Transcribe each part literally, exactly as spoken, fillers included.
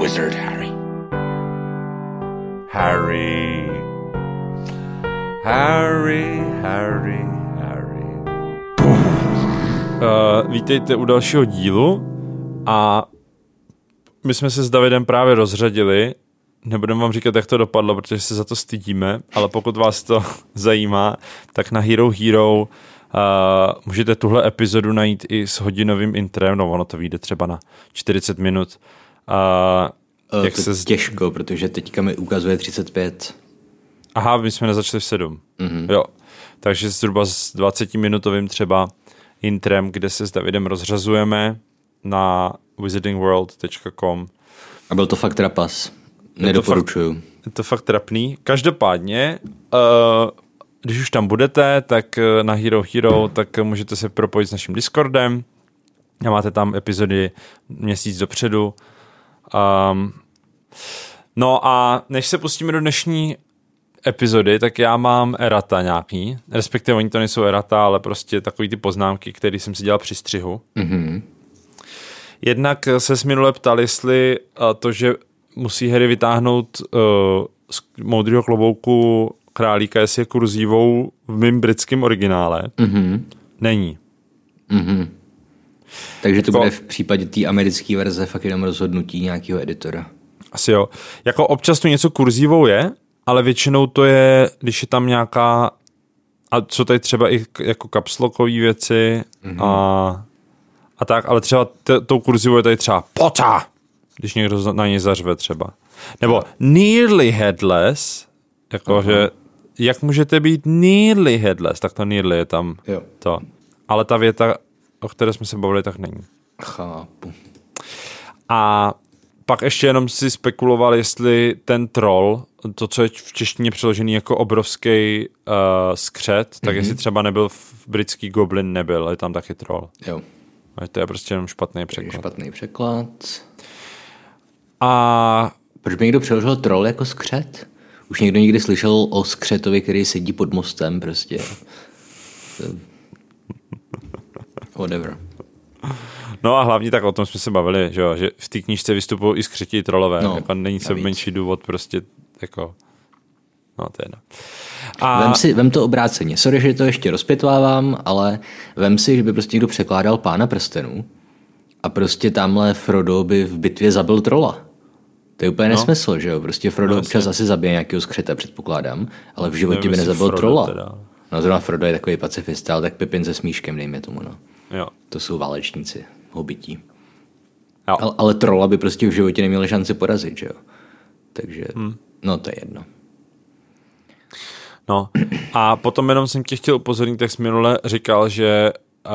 wizard, Harry. Harry. Harry, Harry, Harry. Uh, vítejte u dalšího dílu a my jsme se s Davidem právě rozřadili. Nebudeme vám říkat, jak to dopadlo, protože se za to stydíme, ale pokud vás to zajímá, tak na Hero Hero Uh, můžete tuhle epizodu najít i s hodinovým intrem, no ono to vyjde třeba na čtyřicet minut. Uh, jak to se z... těžko, protože teďka mi ukazuje třicet pět. Aha, my jsme nezačali v sedm. Mm-hmm. Jo. Takže zhruba s dvacetiminutovým třeba intrem, kde se s Davidem rozřazujeme na wizarding world tečka com. A byl to fakt trapas. Nedoporučuju. Je to fakt, je to fakt trapný. Každopádně... Uh, Když už tam budete, tak na Hero Hero, tak můžete se propojit s naším Discordem. A máte tam epizody měsíc dopředu. Um, no a než se pustíme do dnešní epizody, tak já mám erata nějaký. Respektive oni to nejsou erata, ale prostě takový ty poznámky, které jsem si dělal při střihu. Mm-hmm. Jednak se s minule ptali, jestli to, že musí Harry vytáhnout uh, z moudrýho klobouku králíka, jestli je kurzívou v mým britském originále. Mm-hmm. Není. Mm-hmm. Takže to jako, bude v případě té americké verze fakt jenom rozhodnutí nějakého editora. Asi jo. Jako občas tu něco kurzívou je, ale většinou to je, když je tam nějaká, a co tady třeba i jako kapslokové věci mm-hmm. a, a tak, ale třeba t- tou kurzívou je tady třeba Pota, když někdo na něj zařve třeba. Nebo Nearly Headless, jakože, jak můžete být nearly headless, tak to nearly je tam jo. To. Ale ta věta, o které jsme se bavili, tak není. Chápu. A pak ještě jenom si spekuloval, jestli ten troll, to, co je v češtině přeložený jako obrovský uh, skřet, mm-hmm. tak jestli třeba nebyl v britský goblin, nebyl, je tam taky troll. Jo. A to je prostě jenom špatný překlad. Špatný překlad. A... Proč by někdo přeložil troll jako skřet? Už někdo nikdy slyšel o skřetovi, který sedí pod mostem, prostě. Whatever. No a hlavně tak o tom jsme se bavili, že, jo? Že v té knížce vystupují i skřetí i trolové. No, jako není se menší důvod, prostě jako... No, to je jedno. A... Vem, si, vem to obráceně. Sorry, že to ještě rozpitvávám, ale vem si, že by prostě někdo překládal Pána prstenů a prostě tamhle Frodo by v bitvě zabil trola. To je úplně no. nesmysl, že jo? Prostě Frodo no, občas asi zabije nějakého skřeta, předpokládám, ale v životě by nezabil trola. Teda. No zrovna Frodo je takový pacifista, ale tak Pepin se Smíškem, dejme tomu, no. Jo. To jsou válečníci, hobití. Ale, ale trola by prostě v životě neměl šanci porazit, že jo? Takže, hmm. no to je jedno. No a potom jenom jsem tě chtěl upozornit, jak jsi minule říkal, že uh,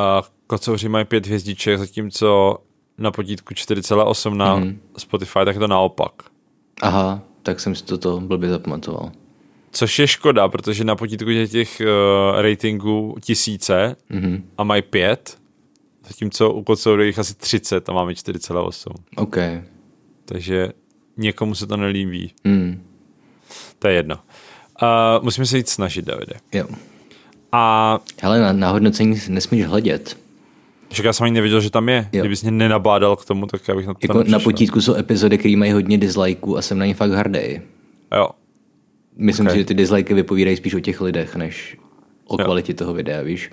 kocouři mají pět hvězdiček, zatímco na podítku čtyři celá osm na mm. Spotify, tak je to naopak. Aha, tak jsem si toto blbě zapamatoval. Což je škoda, protože na podítku je těch uh, ratingů tisíce mm-hmm. a mají pět, zatímco u kocourů jich asi třicet a máme čtyři celá osm. OK. Takže někomu se to nelíbí. Mm. To je jedno. Uh, musíme se jít snažit, Davide. Jo. A... Hele, na, na hodnocení nesmíš hledět. Však já jsem ani nevěděl, že tam je. Jo. Kdybys mě nenabádal k tomu, tak já bych na to jako na potítku jsou epizody, které mají hodně dislikeů a jsem na ně fakt hardej. Jo. Myslím okay. si, že ty dislikey vypovídají spíš o těch lidech, než o jo. kvalitě toho videa, víš?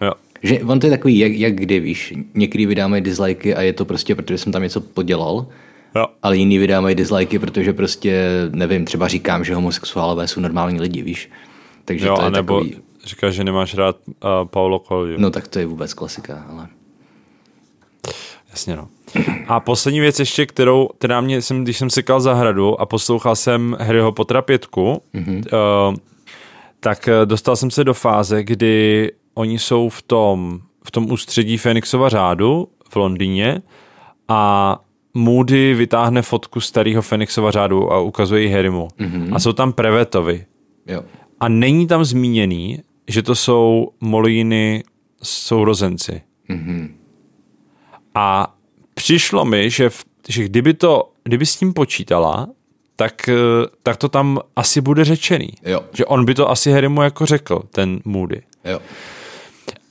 Jo. Že on to je takový, jak, jak kdy, víš? Některý videa mají dislikey a je to prostě, protože jsem tam něco podělal, jo. ale jiný videa mají dislikey, protože prostě, nevím, třeba říkám, že homosexuálové jsou normální lidi, víš? Takže jo, to je anebo... takový... Říkáš, že nemáš rád uh, Paulo Coelho. No tak to je vůbec klasika, ale... Jasně no. A poslední věc ještě, kterou, teda mě, jsem, když jsem sekal zahradu a poslouchal jsem Harryho Pottera pětku, mm-hmm. uh, tak dostal jsem se do fáze, kdy oni jsou v tom, v tom ústředí Fenixova řádu v Londýně a Moody vytáhne fotku starého Fenixova řádu a ukazuje ji Harrymu. Mm-hmm. A jsou tam Prewettovi. Jo. A není tam zmíněný, že to jsou Moliny sourozenci. Mm-hmm. A přišlo mi, že, v, že kdyby, to, kdyby s tím počítala, tak, tak to tam asi bude řečený. Jo. Že on by to asi Harrymu jako řekl, ten Moody. Jo.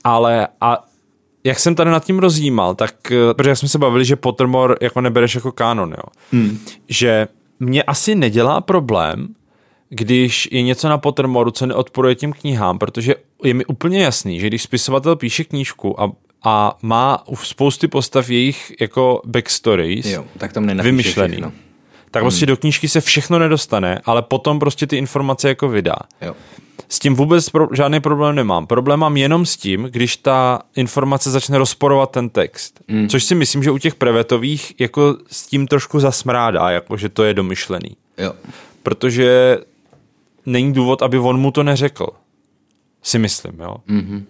Ale a jak jsem tady nad tím rozjímal, tak, protože jsme se bavili, že Pottermore jako nebereš jako kánon, jo. Hmm. Že mě asi nedělá problém, když je něco na Pottermoru, co neodporuje těm knihám, protože je mi úplně jasný, že když spisovatel píše knížku a, a má už spousty postav jejich jako backstories, jo, tak tam vymyšlený, všechno. Tak hmm. prostě do knížky se všechno nedostane, ale potom prostě ty informace jako vydá. Jo. S tím vůbec pro, žádný problém nemám. Problém mám jenom s tím, když ta informace začne rozporovat ten text. Mm. Což si myslím, že u těch Prewettových jako s tím trošku zasmrádá, jako že to je domyšlený. Jo. Protože není důvod, aby on mu to neřekl. Si myslím, jo. Mm-hmm.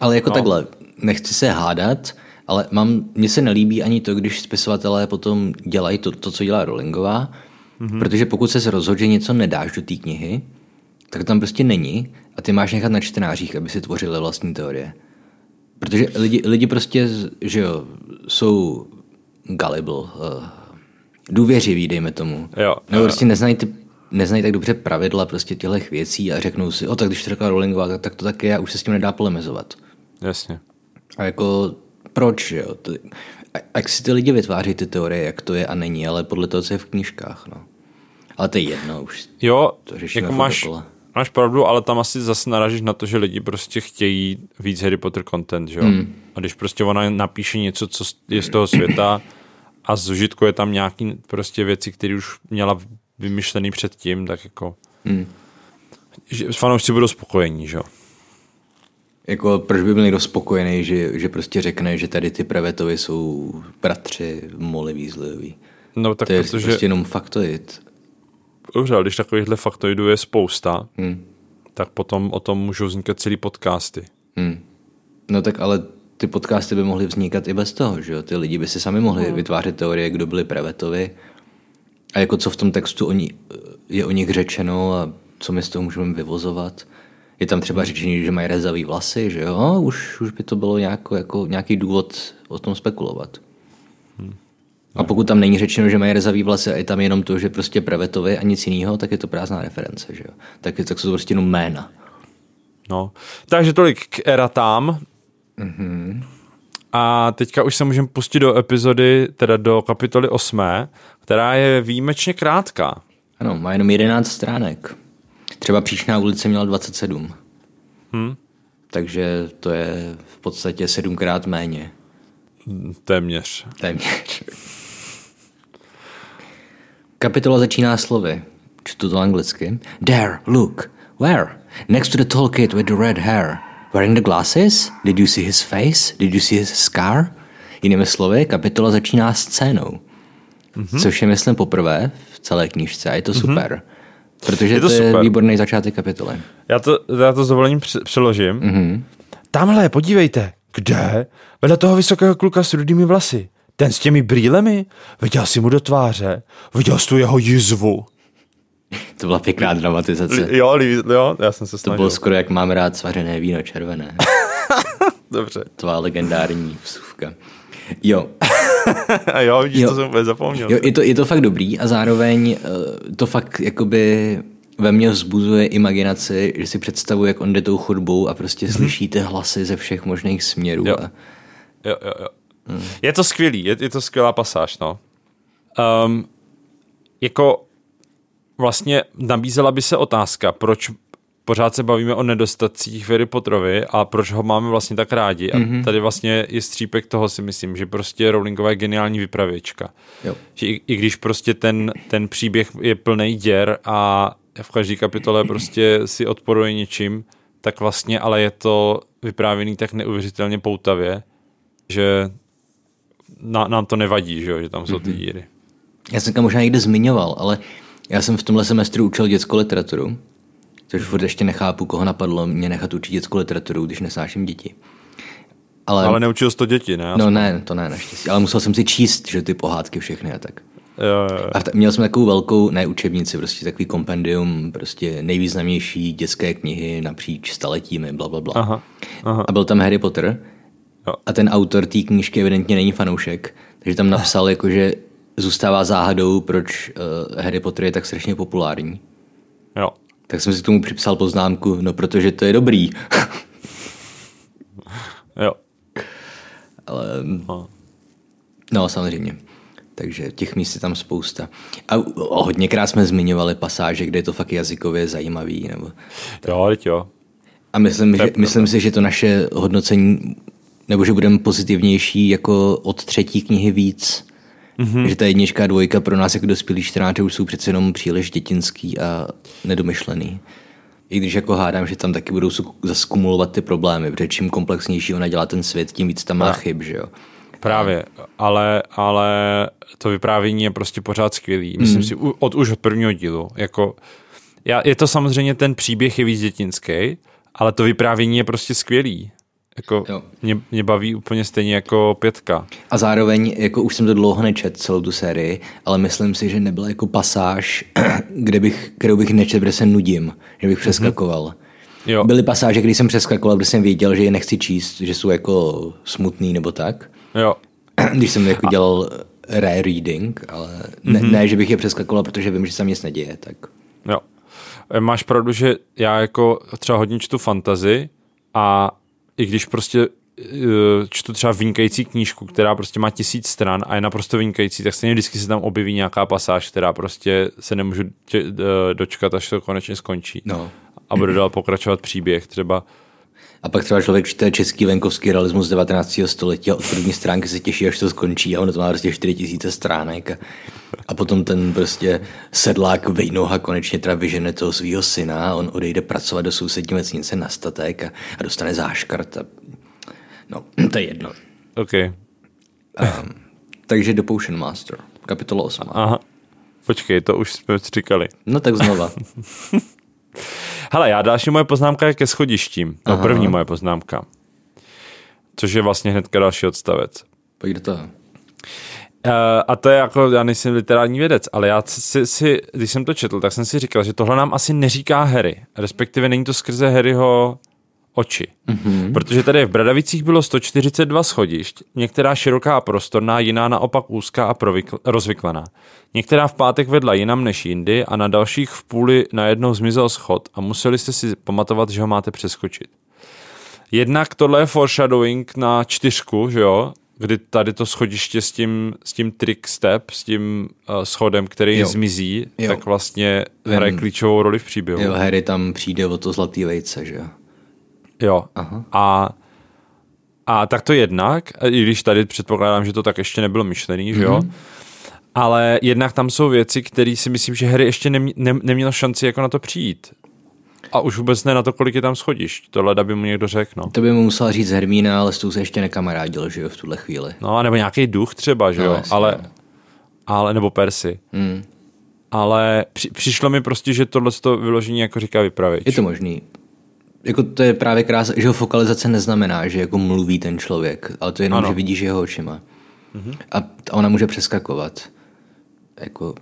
Ale jako no. takhle, nechci se hádat, ale mám, mně se nelíbí ani to, když spisovatelé potom dělají to, to co dělá Rowlingová, mm-hmm. protože pokud se rozhodl, že něco nedáš do té knihy, tak tam prostě není a ty máš nechat na čtenářích, aby si tvořili vlastní teorie. Protože lidi, lidi prostě, že jo, jsou gullible, uh, důvěřiví, dejme tomu. Jo, Nebo jo. prostě neznají, ty, neznají tak dobře pravidla prostě těchto věcí a řeknou si, o tak když to řekla Rowlingová, tak, tak to tak je a už se s tím nedá polemizovat. Jasně. A jako proč, jo? Ty, a, jak si ty lidi vytváří ty teorie, jak to je a není, ale podle toho, co je v knížkách, no. Ale to je jedno už. Jo, to řešíme jako máš... Pole. Máš pravdu, ale tam asi zase narážíš na to, že lidi prostě chtějí víc Harry Potter content, že jo? Mm. A když prostě ona napíše něco, co je z toho světa a zužitkuje tam nějaký prostě věci, které už měla vymyšlený předtím, tak jako... Mm. Fanoušci budou spokojení, že jo? Jako proč by byl někdo spokojený, že, že prostě řekne, že tady ty Prewettovi jsou bratři Molly Weasleyovi. No tak to je protože... prostě jenom faktoid. Dobře, ale když takovýchhle faktoidů je spousta, hmm. tak potom o tom můžou vznikat celý podcasty. Hmm. No tak ale ty podcasty by mohly vznikat i bez toho, že jo? Ty lidi by si sami mohli hmm. vytvářet teorie, kdo byli Prewettovi a jako co v tom textu o ní, je o nich řečeno a co my z toho můžeme vyvozovat. Je tam třeba řečení, že mají rezavý vlasy, že jo? Už, už by to bylo nějako, jako nějaký důvod o tom spekulovat. Hmm. A pokud tam není řečeno, že mají rezavý vlasy a je tam jenom to, že prostě Prewettovi a nic jiného, tak je to prázdná reference, že jo? Tak, je, tak jsou to prostě jenom jména. No, takže tolik k eratám. Mm-hmm. A teďka už se můžeme pustit do epizody, teda do kapitoly osmé, která je výjimečně krátká. Ano, má jenom jedenáct stránek. Třeba Příšná ulice měla dvacet sedm. Hm. Takže to je v podstatě sedmkrát méně. Téměř. Téměř. Kapitola začíná slovy. Čtu to anglicky. There, look. Where? Next to the tall kid with the red hair. Wearing the glasses? Did you see his face? Did you see his scar? Jinými slovy, kapitola začíná scénou. Mm-hmm. Což je, myslím, poprvé v celé knížce. A je to super. Mm-hmm. Protože je to, to je super. Výborný začátek kapitoly. Já to, já to s dovolením přeložím. Mm-hmm. Tamhle, podívejte. Kde? Vedle toho vysokého kluka s rudými vlasy. Ten s těmi brýlemi? Viděl jsi mu do tváře? Viděl jsi tu jeho jizvu? To byla pěkná dramatizace. Jo, jo, já jsem se snažil. To bylo skoro jak mám rád svařené víno červené. Dobře. Tvá legendární vsuvka. Jo. jo, vidíš, jo. To jsem úplně zapomněl. Jo, je to, je to fakt dobrý a zároveň uh, to fakt jakoby... Ve mně vzbuzuje imaginaci, že si představuji, jak on jde tou chodbou a prostě hmm. slyšíte hlasy ze všech možných směrů. Jo. A... Jo, jo, jo. Hmm. Je to skvělý, je, je to skvělá pasáž, no. Um, jako vlastně nabízela by se otázka, proč pořád se bavíme o nedostatcích Harry Potterovi a proč ho máme vlastně tak rádi. Mm-hmm. A tady vlastně je střípek toho, si myslím, že prostě Rowlingová je geniální vypravěčka. Jo. Že i, i když prostě ten, ten příběh je plnej děr a v každé kapitole prostě si odporuje něčím, tak vlastně ale je to vyprávěný tak neuvěřitelně poutavě, že na, nám to nevadí, že, jo? Že tam jsou ty díry. Já jsem tam možná někde zmiňoval, ale já jsem v tomhle semestru učil dětskou literaturu, což furt ještě nechápu, koho napadlo mě nechat učit dětskou literaturu, když nesnáším děti. Ale, ale neučil jsi to děti, ne? No ne, to ne, naštěstí. Ale musel jsem si číst, že ty pohádky všechny a tak. Jo, jo, jo. A měl jsem takovou velkou, ne učebnici, prostě takový kompendium, prostě nejvýznamnější dětské knihy napříč staletími, blablabla. Bla, bla. Aha, aha. A byl tam Harry Potter jo. A ten autor té knížky evidentně není fanoušek, takže tam napsal, jako, že zůstává záhadou, proč uh, Harry Potter je tak strašně populární. Jo. Tak jsem si k tomu připsal poznámku, no protože to je dobrý. jo. ale no, no samozřejmě. Takže těch míst je tam spousta. A hodněkrát jsme zmiňovali pasáže, kde je to fakt jazykově zajímavý. Nebo jo, teď jo. A myslím, že, myslím si, že to naše hodnocení, nebo že budeme pozitivnější jako od třetí knihy víc. Mm-hmm. Že ta jednička a dvojka pro nás jako dospělí čtenáři už jsou přece jenom příliš dětinský a nedomyšlený. I když jako hádám, že tam taky budou zaskumulovat ty problémy, protože čím komplexnější ona dělá ten svět, tím víc tam má chyb, že jo. Právě, ale, ale to vyprávění je prostě pořád skvělý. Myslím mm. si, od, už od prvního dílu. Jako, já, je to samozřejmě, ten příběh je víc dětinský, ale to vyprávění je prostě skvělý. Jako, mě, mě baví úplně stejně jako pětka. A zároveň, jako už jsem to dlouho nečet, celou tu sérii, ale myslím si, že nebyla jako pasáž, kde bych, kterou bych nečet, protože se nudím, že bych přeskakoval. Mm-hmm. Jo. Byly pasáže, kdy jsem přeskakoval, protože jsem věděl, že je nechci číst, že jsou jako smutný nebo tak. Jo. Když jsem jako dělal a... re-reading, ale ne, mm-hmm. ne, že bych je přeskakoval, protože vím, že se nic neděje. Tak. Jo. Máš pravdu, že já jako třeba hodně čtu fantasy a i když prostě čtu třeba vynikající knížku, která prostě má tisíc stran a je naprosto vynikající, tak stejně vždycky se tam objeví nějaká pasáž, která prostě se nemůžu tě, dočkat, až to konečně skončí. No. A budu dál pokračovat příběh třeba. A pak třeba člověk čte český venkovský realismus devatenáctého století a od první stránky se těší, až to skončí a ono to má prostě čtyři tisíce stránek. A, a potom ten prostě sedlák Vejnoha konečně teda vyžene toho svýho syna a on odejde pracovat do sousední vesnice na statek a, a dostane záškrt. A, no, to je jedno. OK. Um, takže The Potion Master, kapitola osm. Aha. Počkej, to už jsme říkali. No tak znova. Hele, já další moje poznámka je ke schodištím. No, první moje poznámka. Což je vlastně hnedka další odstavec. Pojď do toho. Uh, a to je jako, já nejsem literární vědec, ale já si, si, když jsem to četl, tak jsem si říkal, že tohle nám asi neříká Harry. Respektive není to skrze Harryho oči. Mm-hmm. Protože tady v Bradavicích bylo sto čtyřicet dva schodišť, některá široká a prostorná, jiná naopak úzká a provykl- rozvyklaná. Některá v pátek vedla jinam než jindy a na dalších v půli najednou zmizel schod a museli jste si pamatovat, že ho máte přeskočit. Jednak tohle je foreshadowing na čtyřku, že jo? Kdy tady to schodiště s tím, s tím trick step, s tím uh, schodem, který jo. zmizí, jo. tak vlastně hraje klíčovou roli v příběhu. Jo, Harry tam přijde o to zlatý vejce, že jo? Jo, a, a tak to jednak, i když tady předpokládám, že to tak ještě nebylo myšlený, že jo, mm-hmm. ale jednak tam jsou věci, které si myslím, že Harry ještě nemě, ne, neměl šanci jako na to přijít. A už vůbec ne na to, kolik je tam schodišť. Tohle by mu někdo řekl, no. To by mu musela říct Hermína, ale s tou se ještě nekamarádil, že jo, v tuhle chvíli. No, nebo nějaký duch třeba, že jo, no, ale, ale, nebo Percy. Mm. Ale při, přišlo mi prostě, že tohle to vyložení jako říká vypravěč. Je to možný. Jako to je právě krásné, že ho fokalizace neznamená, že jako mluví ten člověk, ale to je jenom, ano. že vidíš jeho očima. Mm-hmm. A ona může přeskakovat. Jako...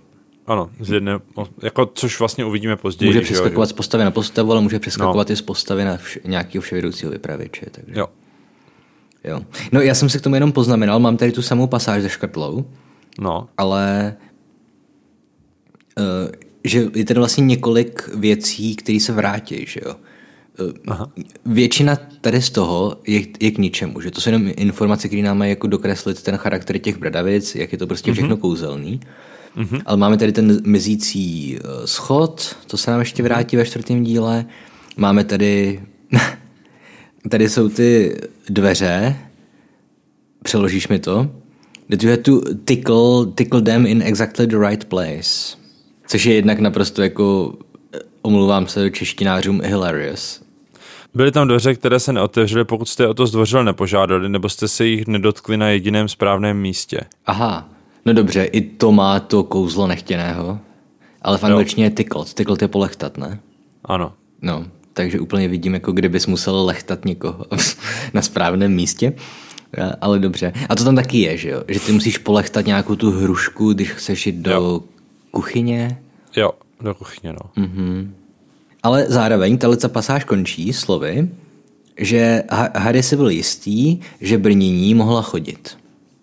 Ano, z jedné, jako, což vlastně uvidíme později. Může přeskakovat jo, z postavy na postavu, ale může přeskakovat no. i z postavy na vš- nějakého vševědoucího vypravěče. Takže. Jo. Jo. No já jsem se k tomu jenom poznamenal, mám tady tu samou pasáž se škrtlou, no. ale... Uh, že je tady vlastně několik věcí, které se vrátí, že jo. Aha. Většina tady z toho je, je k ničemu, že to jsou jenom informace, které nám mají jako dokreslit ten charakter těch Bradavic, jak je to prostě všechno mm-hmm. kouzelný. Mm-hmm. Ale máme tady ten mizící schod, to se nám ještě vrátí ve čtvrtém díle. Máme tady tady jsou ty dveře, přeložíš mi to, that you had to tickle, tickle them in exactly the right place. Což je jednak naprosto jako omlouvám se češtinářům hilarious. Byly tam dveře, které se neotevřely, pokud jste o to zdvořile nepožádali, nebo jste se jich nedotkli na jediném správném místě. Aha, no dobře, i to má to kouzlo nechtěného, ale v angličtině je tickled. Tickled je polechtat, ne? Ano. No, takže úplně vidím, jako kdybys musel lechtat někoho na správném místě, ale dobře. A to tam taky je, že jo? Že ty musíš polechtat nějakou tu hrušku, když chceš jít do jo. kuchyně? Jo. Do kuchyně, no. Mm-hmm. Ale zároveň tato pasáž končí slovy, že Harry si byl jistý, že brnění mohla chodit.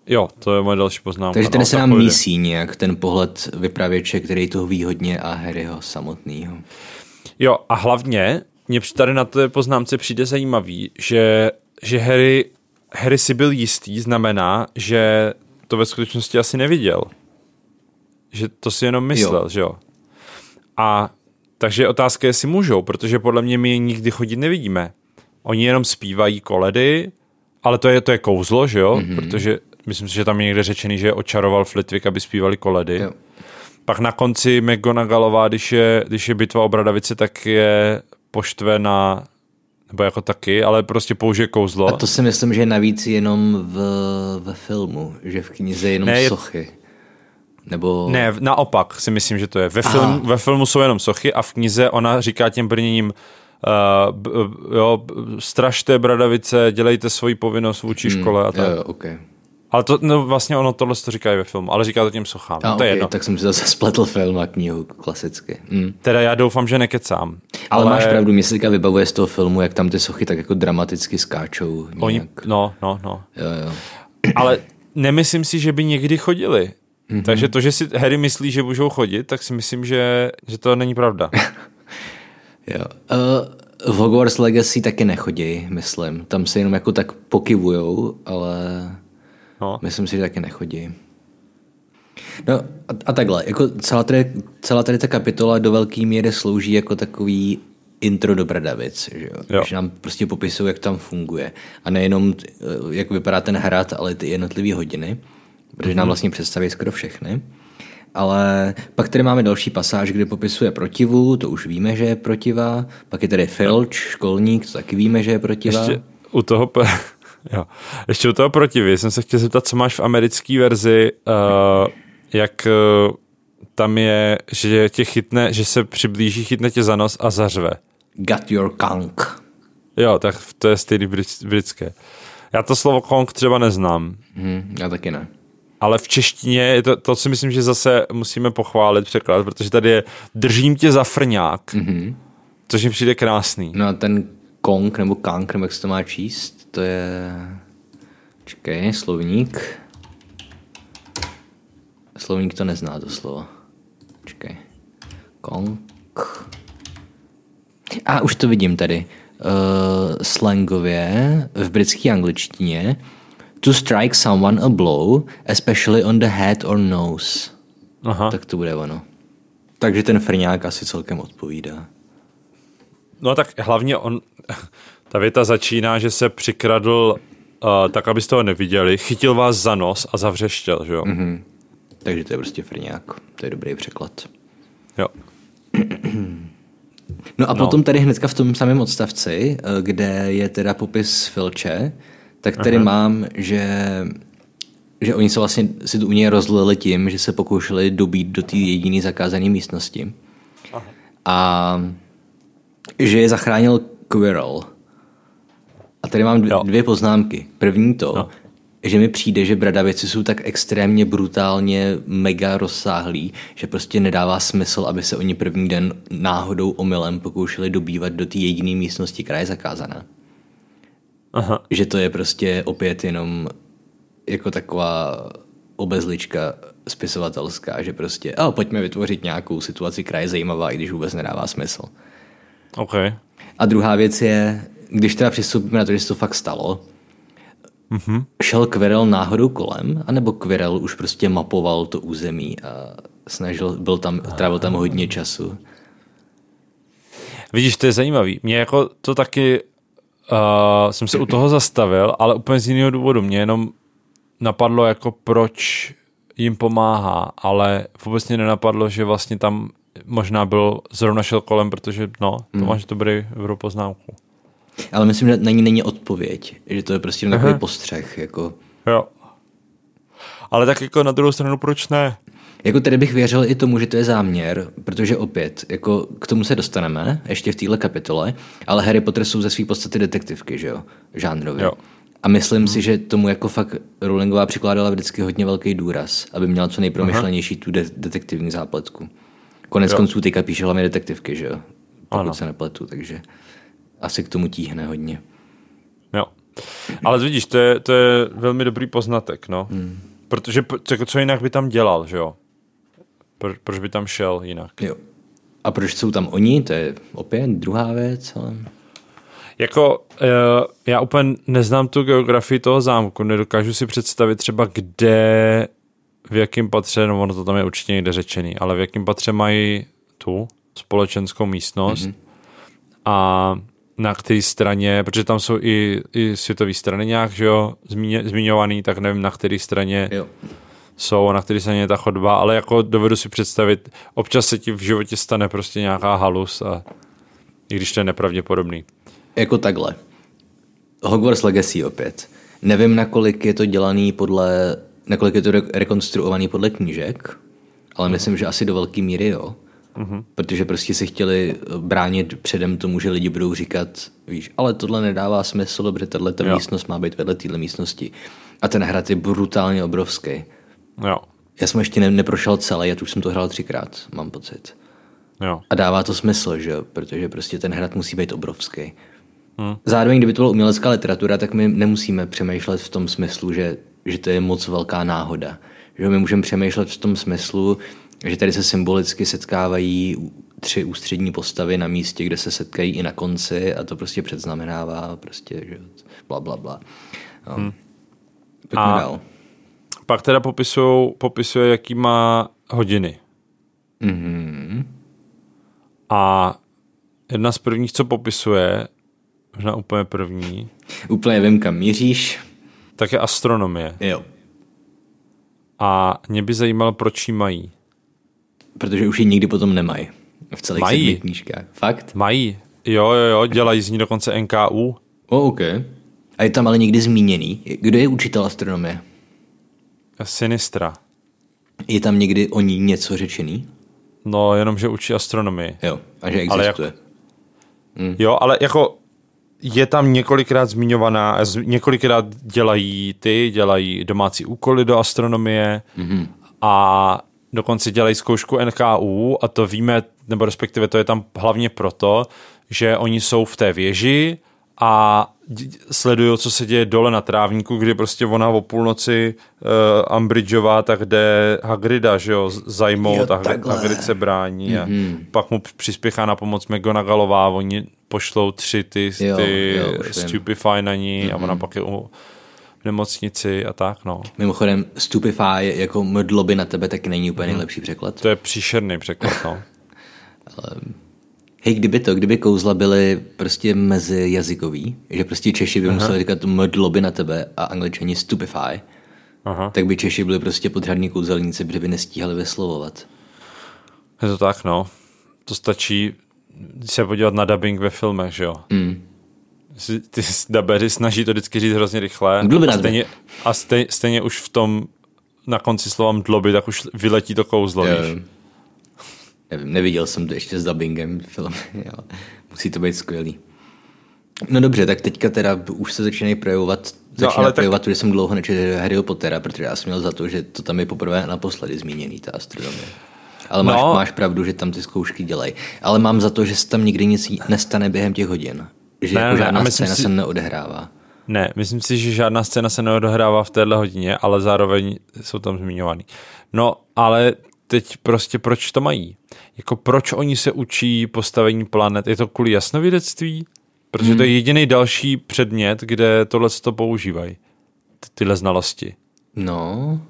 Jo, to je moje další poznámka. Takže tady no, se nám pojde. Mísí nějak ten pohled vypravěče, který toho výhodně a Harryho samotného. Jo, a hlavně, mě tady na té poznámce přijde zajímavý, že, že Harry Harry si byl jistý, znamená, že to ve skutečnosti asi neviděl. Že to si jenom myslel, jo. že jo. A takže je otázka, jestli můžou, protože podle mě my nikdy chodit nevidíme. Oni jenom zpívají koledy, ale to je, to je kouzlo, že jo, mm-hmm. protože myslím si, že tam je někde řečený, že očaroval Flitwick, aby zpívali koledy. Jo. Pak na konci McGonagallová, když je, když je bitva o Bradavice, tak je poštve na, nebo jako taky, ale prostě použije kouzlo. A to si myslím, že je navíc jenom v, ve filmu, že v knize jenom ne, sochy. Je... Nebo... Ne, naopak si myslím, že to je. Ve, film, ve filmu jsou jenom sochy a v knize ona říká těm brněním uh, b, jo, strašte Bradavice, dělejte svoji povinnost vůči hmm, škole a tak. Jo, okay. Ale to, no, vlastně ono tohle to říká i ve filmu, ale říká to těm sochám. A, to okay, je jedno. Tak jsem si zase spletl film a knihu klasicky. Mm. Teda já doufám, že nekecám. Ale, ale... máš pravdu, mě se teďka vybavuje z toho filmu, jak tam ty sochy tak jako dramaticky skáčou. Oni... No, no, no. Jo, jo. Ale nemyslím si, že by někdy chodili. Mm-hmm. Takže to, že si Harry myslí, že můžou chodit, tak si myslím, že, že to není pravda. Jo. Uh, v Hogwarts Legacy taky nechodí, myslím. Tam se jenom jako tak pokivujou, ale... No. Myslím si, že taky nechodí. No a, a takhle, jako celá tady, celá tady ta kapitola do velké míry slouží jako takový intro do Bradavic, že jo? Jo. Že nám prostě popisují, jak tam funguje. A nejenom, jak vypadá ten hrad, ale ty jednotlivé hodiny, protože nám vlastně představí skoro všechny. Ale pak tady máme další pasáž, kde popisuje protivu, to už víme, že je protiva. Pak je tady Filč, školník, to taky víme, že je protiva. Ještě u toho... P- Jo. Ještě u toho protivy jsem se chtěl zeptat, co máš v americké verzi, uh, jak uh, tam je, že tě chytne, že se přiblíží, chytne tě za nos a zařve. Got your conk. Jo, tak to je stejný britské. Já to slovo conk třeba neznám. Hmm, já taky ne. Ale v češtině, je to, to si myslím, že zase musíme pochválit překlad, protože tady je držím tě za frňák, mm-hmm. což mi přijde krásný. No a ten konk nebo kank, nebo jak se to má číst? To je... Čekej, slovník. Slovník to nezná, to slovo. Čekej. Kong. A už to vidím tady. Uh, slangově v britské angličtině to strike someone a blow, especially on the head or nose. Aha. Tak to bude ono. Takže ten frňák asi celkem odpovídá. No tak hlavně on... Ta věta začíná, že se přikradl uh, tak, abyste ho neviděli, chytil vás za nos a zavřeštěl, že jo? Mm-hmm. Takže to je prostě frňák. To je dobrý překlad. Jo. No a no. potom tady hnedka v tom samém odstavci, kde je teda popis Filče, tak tady Aha. mám, že, že oni se vlastně si u něj rozlili tím, že se pokoušeli dobít do té jediné zakázané místnosti. Aha. A že je zachránil Quirrell. A tady mám dvě, dvě poznámky. První to, no. že mi přijde, že Bradavici jsou tak extrémně brutálně mega rozsáhlí, že prostě nedává smysl, aby se oni první den náhodou omylem pokoušeli dobývat do té jediné místnosti, která je zakázaná. Aha. Že to je prostě opět jenom jako taková obezlička spisovatelská, že prostě oh, pojďme vytvořit nějakou situaci, která je zajímavá, i když vůbec nedává smysl. Okay. A druhá věc je, když teda přistoupíme na to, že se to fakt stalo, mm-hmm. šel Quirrell náhodou kolem, anebo Quirrell už prostě mapoval to území a snažil, byl tam, trávil tam hodně času. Vidíš, to je zajímavý. Mě jako to taky, uh, jsem se u toho zastavil, ale úplně z jiného důvodu. Mě jenom napadlo, jako proč jim pomáhá, ale vůbec mě nenapadlo, že vlastně tam možná byl, zrovna šel kolem, protože no, to mm. máš dobrý, dobrou poznámku. Ale myslím, že na ní není odpověď, že to je prostě takový Aha. postřeh. Jako. Jo. Ale tak jako na druhou stranu, proč ne? Jako tady bych věřil i tomu, že to je záměr, protože opět, jako k tomu se dostaneme, ještě v téhle kapitole, ale Harry Potter jsou ze své podstaty detektivky, že jo, žánrově. Jo. A myslím hmm. si, že tomu jako fakt Rowlingová přikládala vždycky hodně velký důraz, aby měla co nejpromyšlenější Aha. tu de- detektivní zápletku. Konec jo. konců teďka píše hlavně detektivky, že jo, pokud ano. se nepletu, takže... Asi k tomu tíhne hodně. Jo. Ale vidíš, to je, to je velmi dobrý poznatek, no. Hmm. Protože co jinak by tam dělal, že jo? Pro, proč by tam šel jinak? Jo. A proč jsou tam oni? To je opět druhá věc, ale... jako uh, já úplně neznám tu geografii toho zámku, nedokážu si představit třeba kde, v jakém patře, no ono to tam je určitě někde řečený, ale v jakém patře mají tu společenskou místnost, mm-hmm. a na které straně, protože tam jsou i, i světové strany nějak, že jo, zmiňovaný, tak nevím, na které straně jo. jsou, na které straně je ta chodba, ale jako dovedu si představit, občas se ti v životě stane prostě nějaká halus, a i když to je nepravděpodobný. Jako takhle. Hogwarts Legacy opět. Nevím, nakolik je to dělaný podle, nakolik je to rekonstruovaný podle knížek, ale myslím, že asi do velké míry jo. Mm-hmm. Protože prostě si chtěli bránit předem tomu, že lidi budou říkat, víš, ale tohle nedává smysl, dobře, tato jo. místnost má být vedle téhle místnosti. A ten hrad je brutálně obrovský. Jo. Já jsem ještě ne- neprošel celý, já už jsem to hrál třikrát, mám pocit. Jo. A dává to smysl, že jo, protože prostě ten hrad musí být obrovský. Hmm. Zároveň, kdyby to byla umělecká literatura, tak my nemusíme přemýšlet v tom smyslu, že, že to je moc velká náhoda. Že my můžeme přemýšlet v tom smyslu, že tady se symbolicky setkávají tři ústřední postavy na místě, kde se setkají i na konci, a to prostě předznamenává prostě, že bla, bla, bla. No. Hmm. Pojďme a dál. Pak teda popisujou, popisuje, jaký má hodiny. Mm-hmm. A jedna z prvních, co popisuje, možná úplně první. Úplně vím, kam míříš. Tak je astronomie. Jo. A mě by zajímalo, proč ji mají. Protože už ji nikdy potom nemají. V celých sedmi knížkách. Fakt? Mají. Jo, jo, jo, dělají z ní dokonce N K U. O, OK. A je tam ale někdy zmíněný. Kdo je učitel astronomie? Sinistra. Je tam někdy o ní něco řečený? No, jenom, že učí astronomii. Jo, a že existuje. Ale jako, mm. Jo, ale jako je tam několikrát zmiňovaná, několikrát dělají ty, dělají domácí úkoly do astronomie, mm-hmm. a dokonce dělají zkoušku N K U, a to víme, nebo respektive to je tam hlavně proto, že oni jsou v té věži a sledují, co se děje dole na trávníku, kdy prostě ona o půlnoci uh, Umbridgeová, tak jde Hagrida, že jo, zajmout, a Hagrid se brání, mm-hmm. a pak mu přispěchá na pomoc McGonagallová, oni pošlou tři ty, jo, ty jo, Stupefy na ní, mm-hmm. a ona pak je u nemocnici a tak, no. Mimochodem, Stupefy jako mdloby na tebe taky není úplně mm-hmm. nejlepší překlad. To je příšerný překlad, no. Ale hej, kdyby to, kdyby kouzla byly prostě mezijazykový, že prostě Češi by Aha. museli říkat mdloby na tebe a Angličani stupefy, Aha. tak by Češi byli prostě podřadní kouzelníci, protože by nestíhali vyslovovat. Je to tak, no. To stačí se podívat na dubbing ve filmech, že jo? Mm. Ty dabeři snaží to vždycky říct hrozně rychle. Mdloby na tebe. A stejně, a stej, stejně už v tom na konci slova mdloby, tak už vyletí to kouzlo, yeah. víš? Nevím, neviděl jsem to ještě s dubbingem filmy, ale musí to být skvělý. No dobře, tak teďka teda už se začínají projevovat, začíná no, projevovat, tak... že jsem dlouho nečetl Harryho Pottera, protože já jsem měl za to, že to tam je poprvé a naposledy zmíněný, ta astronomie. Ale máš, no. máš pravdu, že tam ty zkoušky dělají. Ale mám za to, že se tam nikdy nic nestane během těch hodin. Že ne, jako ne, žádná scéna si... se neodehrává. Ne, myslím si, že žádná scéna se neodehrává v téhle hodině, ale zároveň jsou tam zmiňovaný. No, ale teď prostě proč to mají? Jako proč oni se učí postavení planet? Je to kvůli jasnovědectví? Protože hmm. to je jediný další předmět, kde tohle to používají. Tyhle znalosti. No,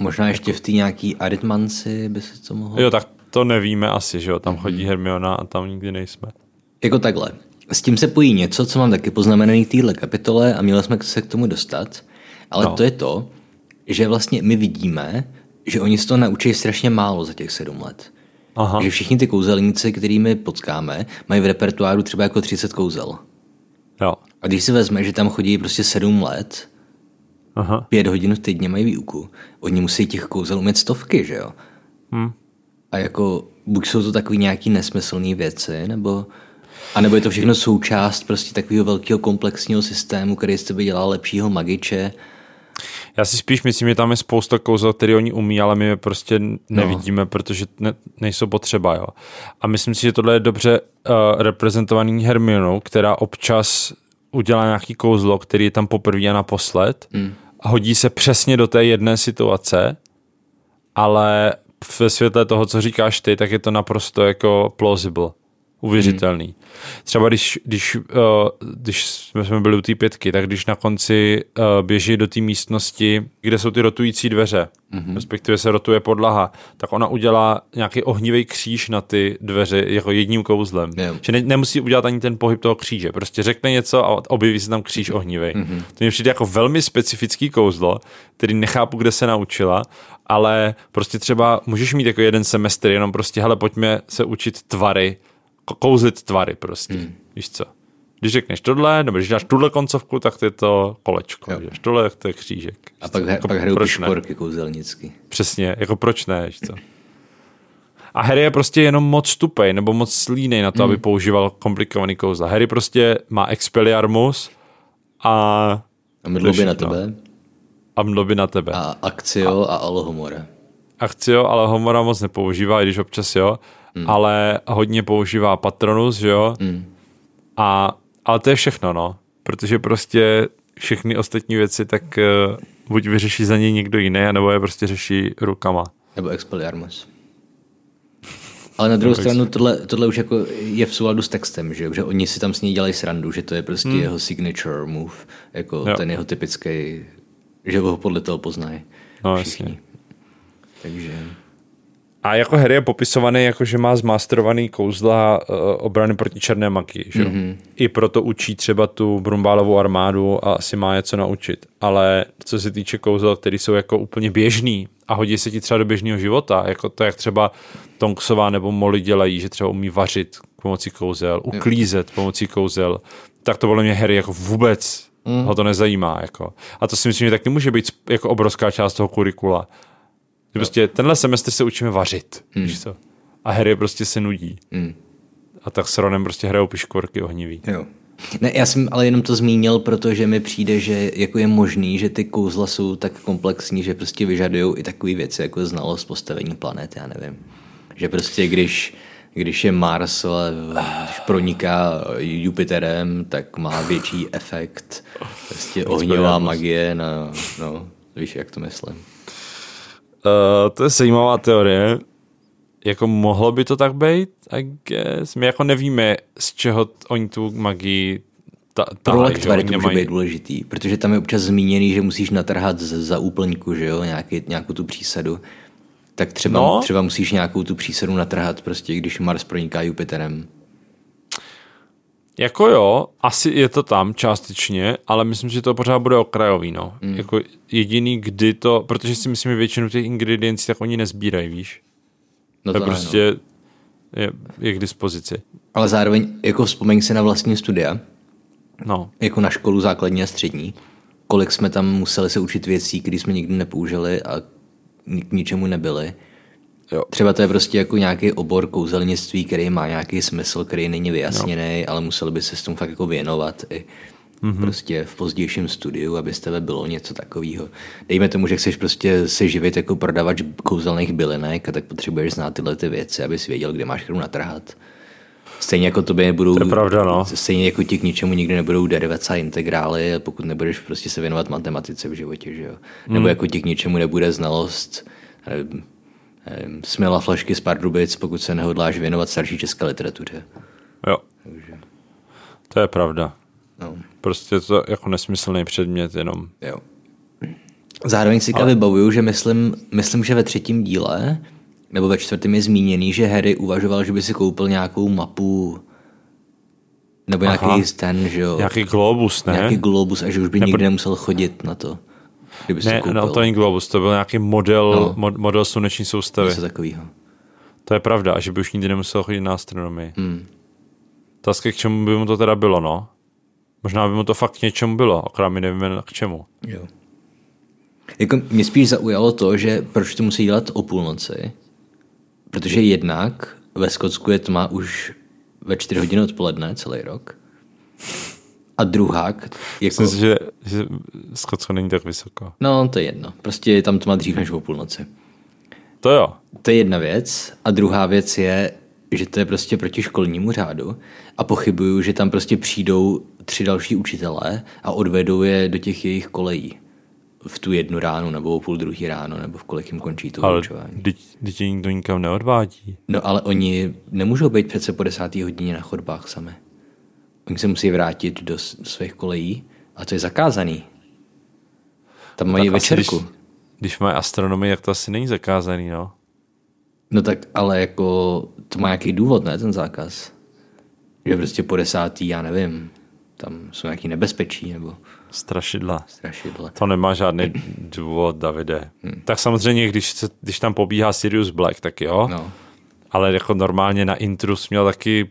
možná ještě v té nějaký aritmanci by se to mohlo... Jo, tak to nevíme asi, že jo? Tam hmm. chodí Hermiona a tam nikdy nejsme. Jako takhle. S tím se pojí něco, co mám taky poznamenaný v téhle kapitole a měli jsme se k tomu dostat. Ale no. to je to, že vlastně my vidíme, že oni se to naučí strašně málo za těch sedm let. Aha. Že všichni ty kouzelníci, kterými potkáme, mají v repertoáru třeba jako třicet kouzel. Jo. A když si vezme, že tam chodí prostě sedm let, Aha. pět hodin týdně mají výuku, oni musí těch kouzel umět stovky, že jo? Hmm. A jako, buď jsou to takový nějaký nesmyslné věci, nebo... A nebo je to všechno součást prostě takového velkého komplexního systému, který z tebe dělá lepšího magiče. Já si spíš myslím, že tam je spousta kouzel, které oni umí, ale my je prostě nevidíme, no. protože ne, nejsou potřeba. Jo. A myslím si, že tohle je dobře uh, reprezentovaný Hermionou, která občas udělá nějaký kouzlo, který je tam poprvé a naposled. Mm. Hodí se přesně do té jedné situace, ale ve světle toho, co říkáš ty, tak je to naprosto jako plausible. uvěřitelný. Hmm. Třeba když, když, uh, když jsme byli u té pětky, tak když na konci uh, běží do té místnosti, kde jsou ty rotující dveře, hmm. respektive se rotuje podlaha, tak ona udělá nějaký ohnivý kříž na ty dveře jako jedním kouzlem. Yeah. Že ne, nemusí udělat ani ten pohyb toho kříže. Prostě řekne něco a objeví se tam kříž ohnivý. Hmm. To mě přijde jako velmi specifický kouzlo, který nechápu, kde se naučila, ale prostě třeba můžeš mít jako jeden semestr jenom prostě, hele, pojďme se učit tvary, kouzlit tvary prostě, mm. víš co. Když řekneš tohle, nebo když dáš tuhle koncovku, tak to je to kolečko, jo. Když dáš tohle, tak to je křížek. A pak, jako, pak hrajou ty šporky kouzelnický. Přesně, jako proč ne, víš co. A Harry je prostě jenom moc tupej, nebo moc slínej na to, mm. aby používal komplikovaný kouzla. Harry prostě má Expelliarmus a... A mydlo by na tebe. A mdlo by na tebe. A Actio a, a Alohomora. Actio, Alohomora moc nepoužívá, i když občas jo, mm. ale hodně používá Patronus, že jo. Mm. A, ale to je všechno, no. Protože prostě všechny ostatní věci tak uh, buď vyřeší za ně někdo jiný, nebo je prostě řeší rukama. Nebo Expelliarmus. Ale na druhou stranu tohle, tohle už jako je v souladu s textem, že, že oni si tam s ní dělají srandu, že to je prostě mm. jeho signature move, jako jo. Ten jeho typický... Že ho podle toho poznají no, všichni. Jasně. Takže... A jako Harry je popisovaný, jako že má zmasterovaný kouzla uh, obrany proti černé magii. Že? Mm-hmm. I proto učí třeba tu Brumbálovou armádu a asi má je co naučit. Ale co se týče kouzel, které jsou jako úplně běžný a hodí se ti třeba do běžného života, jako to, jak třeba Tonksová nebo Molly dělají, že třeba umí vařit pomocí kouzel, uklízet pomocí kouzel, tak to podle mě Harry jako vůbec... Mm. ho to nezajímá. Jako. A to si myslím, že taky může být jako obrovská část toho kurikula. Že prostě tenhle semestr se učíme vařit. Mm. Víš co? A Harry prostě se nudí. Mm. A tak s Ronem prostě hrajou piškvorky ohnivý. Jo. Ne, já jsem ale jenom to zmínil, protože mi přijde, že jako je možný, že ty kouzla jsou tak komplexní, že prostě vyžadují i takové věci, jako znalost postavení planet, já nevím. Že prostě když... Když je Mars, ale když proniká Jupiterem, tak má větší efekt. Prostě ohnivá magie. No, no, víš, jak to myslím. Uh, to je zajímavá teorie. Jako mohlo by to tak být? I guess. My jako nevíme, z čeho oni tu magii ta, tahají. Pro lektvary to může mají... být důležitý, protože tam je občas zmíněný, že musíš natrhat z, za úplňku, že jo? Nějaký, nějakou tu přísadu. Tak třeba, no. třeba musíš nějakou tu přísadu natrhat, prostě, když Mars proniká Jupiterem. Jako jo, asi je to tam částečně, ale myslím, že to pořád bude okrajový, no. Mm. Jako jediný, kdy to, protože si myslím, že většinu těch ingrediencí tak oni nezbírají, víš. No to, to prostě no. je, je k dispozici. Ale zároveň, jako vzpomeň si na vlastní studia, no. jako na školu základní a střední, kolik jsme tam museli se učit věcí, které jsme nikdy nepoužili a k ničemu nebyli. Jo. Třeba to je prostě jako nějaký obor kouzelnictví, který má nějaký smysl, který není vyjasněný, jo. ale musel by se s tomu fakt jako věnovat i mm-hmm. prostě v pozdějším studiu, aby z tebe bylo něco takového. Dejme tomu, že chceš prostě se živit jako prodavač kouzelných bylinek a tak potřebuješ znát tyhle ty věci, aby si věděl, kde máš kterou natrhat. Stejně jako tobě nebudou... To je pravda, no. Stejně jako ti k ničemu nikdy nebudou derivace a integrály, pokud nebudeš prostě se věnovat matematice v životě, že jo. Mm. Nebo jako ti k ničemu nebude znalost nevím, nevím, Smila flašky z Pardubic, pokud se nehodláš věnovat starší české literatuře. Jo. Takže. To je pravda. No. Prostě to jako nesmyslný předmět jenom. Jo. Zároveň si Ale... vybavuju, že myslím, myslím, že ve třetím díle... Nebo ve čtvrtém je zmíněný, že Harry uvažoval, že by si koupil nějakou mapu nebo Aha. nějaký ten, že jo. Nějaký globus, ne? Nějaký globus a že už by ne, nikdy pro... nemusel chodit na to, kdyby si koupil. Ne, no to není globus, to byl nějaký model, no. model sluneční soustavy. Něco takového. To je pravda, že by už nikdy nemusel chodit na astronomii. Hmm. Otázka, k čemu by mu to teda bylo, no? Možná by mu to fakt něčemu bylo, akorát my nevíme k čemu. Jo. Jako mě spíš zaujalo to, že proč to musí dělat o půlnoci, protože jednak ve Skotsku je tma už ve čtyři hodiny odpoledne celý rok. A druhák... Jako... Myslím si, že, že Skotsko není tak vysoko. No, to je jedno. Prostě je tam tma dřív než o půlnoci. To jo. To je jedna věc. A druhá věc je, že to je prostě proti školnímu řádu. A pochybuju, že tam prostě přijdou tři další učitelé a odvedou je do těch jejich kolejí. v tu jednu ránu nebo o půl druhý ráno, nebo v kolik jim končí to vyučování. Ale teď tě nikdo nikam neodvádí. No ale oni nemůžou být přece po desáté hodině na chodbách sami. Oni se musí vrátit do, do svých kolejí a to je zakázaný. Tam mají tak večerku. Asi, když, když mají astronomii, jak to asi není zakázaný, no? No tak, ale jako to má nějaký důvod, ne, ten zákaz? Že prostě po desátý, já nevím, tam jsou nějaký nebezpečí, nebo... Strašidla. Strašidla. To nemá žádný důvod, Davide. Hmm. Tak samozřejmě, když, se, když tam pobíhá Sirius Black, tak jo. No. Ale jako normálně na intrus měl taky...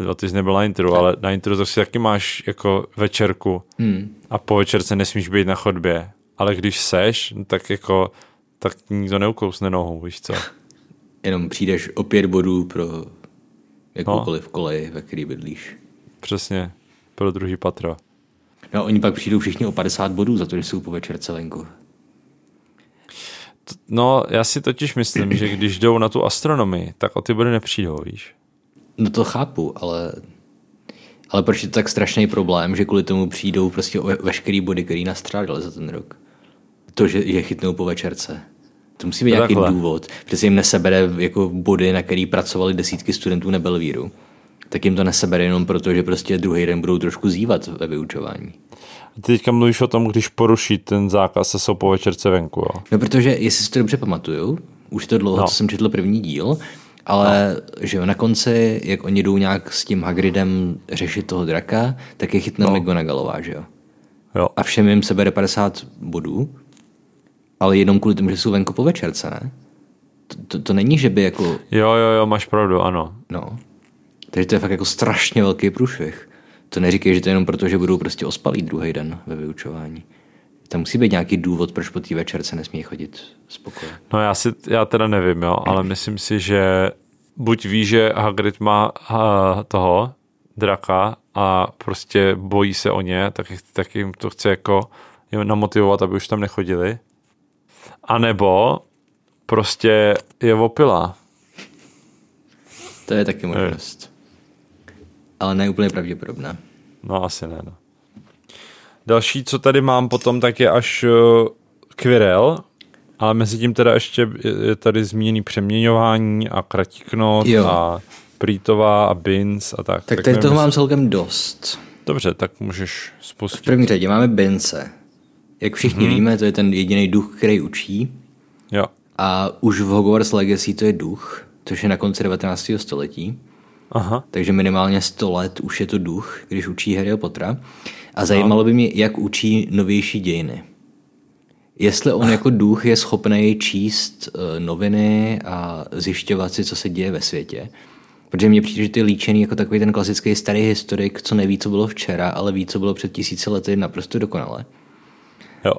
No, ty jsi nebyl na intru, tak. Ale na intru to si taky máš jako večerku hmm. a po večerce nesmíš být na chodbě. Ale když seš, tak jako... Tak nikdo neukousne nohou, víš co? Jenom přijdeš o pět bodů pro jakoukoliv no. koleji, ve který bydlíš. Přesně. Pro druhý patro. No, oni pak přijdou všichni o padesát bodů za to, že jsou po večerce venku. No, já si totiž myslím, že když jdou na tu astronomii, tak o ty body nepřijdou, víš? No to chápu, ale ale proč je to tak strašný problém, že kvůli tomu přijdou prostě o veškerý body, který nastřádali za ten rok? To, že je chytnou po večerce. To musí být no nějaký takhle. Důvod. Přece jim nesebere jako body, na který pracovali desítky studentů na Belvíru. Tak jim to nesebere jenom proto, že prostě druhý den budou trošku zívat ve vyučování. A teďka mluvíš o tom, když poruší ten zákaz a jsou po večerce venku, jo? No protože, jestli si to dobře pamatuju, už to dlouho, no. co jsem četl první díl, ale no. že jo, na konci, jak oni jdou nějak s tím Hagridem řešit toho draka, tak je chytne no. McGonagallová, že jo? Jo. A všem jim sebere padesát bodů, ale jenom kvůli tomu, že jsou venku po večerce, ne? To, to, to není, že by jako... Jo, jo, jo, máš pravdu, ano. No. Takže to je fakt jako strašně velký průšvih. To neříkej, že to je jenom proto, že budou prostě ospalí druhý den ve vyučování. Tam musí být nějaký důvod, proč po té večerce nesmí chodit spokoje. No já si, já teda nevím, jo, ale myslím si, že buď ví, že Hagrid má uh, toho draka a prostě bojí se o ně, tak, tak jim to chce jako jim namotivovat, aby už tam nechodili. A nebo prostě je opilá. To je taky možnost. Ale ne úplně pravděpodobná. No asi ne. No. Další, co tady mám potom, tak je až uh, Quirrell, ale mezi tím teda ještě je tady zmíněný přeměňování a Kartiknot a Prýtová a Binz a tak. Tak, tak tady toho myslím... mám celkem dost. Dobře, tak můžeš spustit. V první řadě máme Bince. Jak všichni hmm. víme, to je ten jediný duch, který učí. Jo. A už v Hogwarts Legacy to je duch, což je na konci devatenáctého století. Aha. Takže minimálně sto let už je to duch, když učí Harryho Pottera. A zajímalo no. by mě, jak učí novější dějiny. Jestli on jako duch je schopný číst uh, noviny a zjišťovat si, co se děje ve světě. Protože mně přijde, že ty líčený jako takový ten klasický starý historik, co neví, co bylo včera, ale ví, co bylo před tisíci lety, naprosto dokonale. Jo.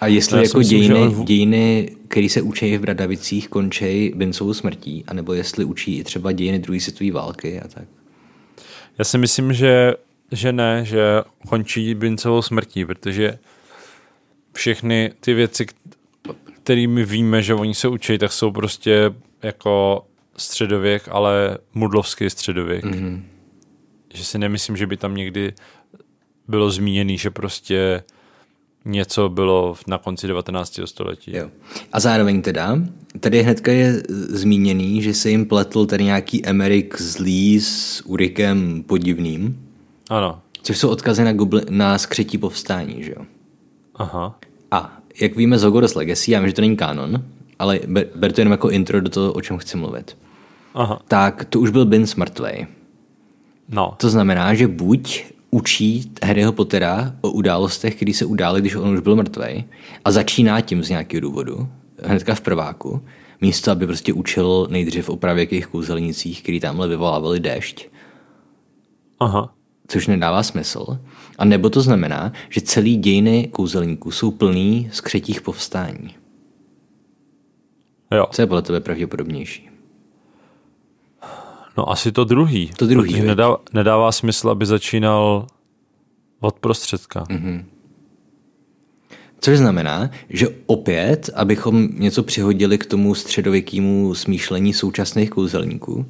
A jestli jako dějiny, v... dějiny, které se učí v Bradavicích, končí Bincovou smrtí, anebo jestli učí i třeba dějiny druhé světové války a tak. Já si myslím, že, že ne, že končí Bincovou smrtí, protože všechny ty věci, kterými víme, že oni se učí, tak jsou prostě jako středověk, ale mudlovský středověk. Mm-hmm. Že si nemyslím, že by tam někdy bylo zmíněný, že prostě něco bylo na konci devatenáctého století. Jo. A zároveň teda, tady hnedka je zmíněný, že se jim pletl tady nějaký Emerick zlý s Urikem Podivným. Ano. Což jsou odkazy na, gobl- na skřetí povstání, že jo? Aha. A jak víme z Hogwarts Legacy, já vím, že to není kanon, ale ber, ber to jenom jako intro do toho, o čem chci mluvit. Aha. Tak to už byl Binz mrtvej. No. To znamená, že buď učí Harryho Pottera o událostech, které se udály, když on už byl mrtvej, a začíná tím z nějakého důvodu, hnedka v prváku, místo, aby prostě učil nejdřív o pravěkých kouzelnicích, který tamhle vyvolávali déšť. Aha. Což nedává smysl. A nebo to znamená, že celý dějiny kouzelníků jsou plný skřetích povstání. Jo. Co je podle tebe pravděpodobnější? No asi to druhý. To druhý. Nedává, nedává smysl, aby začínal od prostředka. Mm-hmm. Což znamená, že opět, abychom něco přihodili k tomu středověkému smýšlení současných kouzelníků,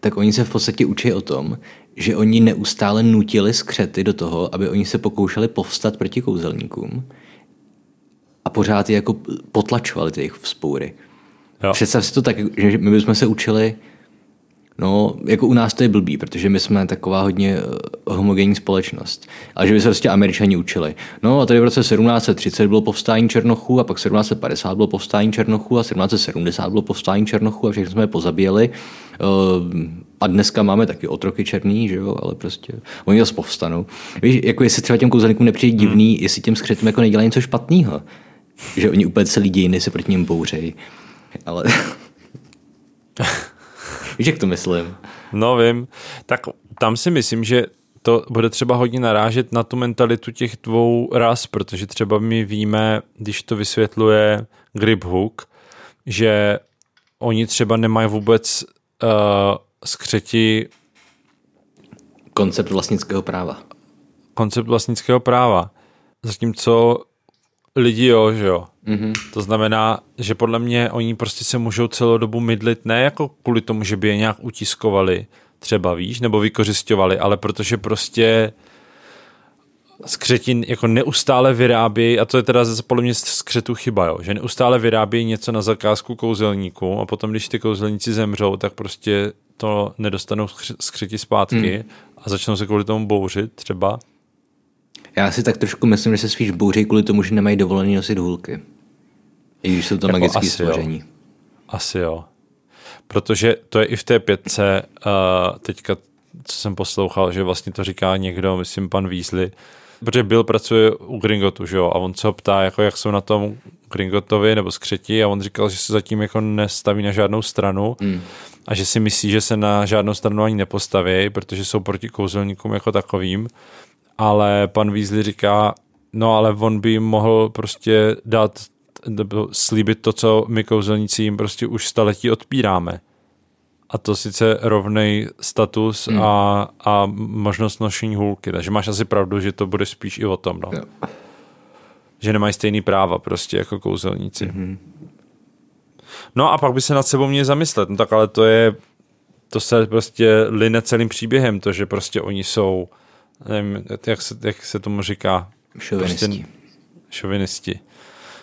tak oni se v podstatě učí o tom, že oni neustále nutili skřety do toho, aby oni se pokoušeli povstat proti kouzelníkům. a pořád je jako potlačovali ty jejich vzpoury. Jo. Představ si to tak, že my bychom se učili, no, jako u nás to je blbý, protože my jsme taková hodně homogenní společnost. Ale že by se prostě Američani učili. No a tady v roce sedmnáct set třicet bylo povstání černochů a pak sedmnáct set padesát bylo povstání černochů a sedmnáct set sedmdesát bylo povstání černochů a všechny jsme je pozabíjeli. A dneska máme taky otroky černý, že jo, ale prostě oni zase povstanou. Víš, jako jestli třeba těm kouzelníkům nepřijde divný, hmm. jestli těm skřetům jako nedělají něco špatného. Že oni úplně celý dějiny se proti něm bouřejí. Ale... Víš, jak to myslím? No vím. Tak tam si myslím, že to bude třeba hodně narážet na tu mentalitu těch dvou ras, protože třeba my víme, když to vysvětluje Griphook, že oni třeba nemají vůbec uh, skřeti... Koncept vlastnického práva. Koncept vlastnického práva. Zatímco lidi jo, že jo. Mm-hmm. To znamená, že podle mě oni prostě se můžou celou dobu mydlit, ne jako kvůli tomu, že by je nějak utiskovali, třeba víš, nebo vykořisťovali, ale protože prostě skřetin jako neustále vyrábějí, a to je teda zase podle mě skřetu chyba, jo, že neustále vyrábějí něco na zakázku kouzelníků a potom, když ty kouzelníci zemřou, tak prostě to nedostanou skřeti zpátky mm. a začnou se kvůli tomu bouřit třeba. Já si tak trošku myslím, že se spíš bouří kvůli tomu, že nemají dovolený nosit hůlky. I když jsou to jako magické stvoření. Jo. Asi jo. Protože to je i v té pětce, uh, teďka, co jsem poslouchal, že vlastně to říká někdo, myslím pan Weasley, protože Bill pracuje u Gringotu, že jo, a on se ho ptá, jako jak jsou na tom Gringotovi nebo skřeti, a on říkal, že se zatím jako nestaví na žádnou stranu mm. a že si myslí, že se na žádnou stranu ani nepostaví, protože jsou proti kouzelníkům jako takovým. Ale pan Weasley říká, no ale on by mohl prostě dát, slíbit to, co my kouzelníci jim prostě už staletí odpíráme. A to sice rovnej status mm. a, a možnost nošení hůlky. Takže máš asi pravdu, že to bude spíš i o tom. No? No. Že nemají stejný práva prostě jako kouzelníci. Mm-hmm. No a pak by se nad sebou měli zamyslet. No tak ale to je, to se prostě line celým příběhem, to, že prostě oni jsou nevím, jak se, jak se tomu říká. Šovinisti. Prostě, šovinisti.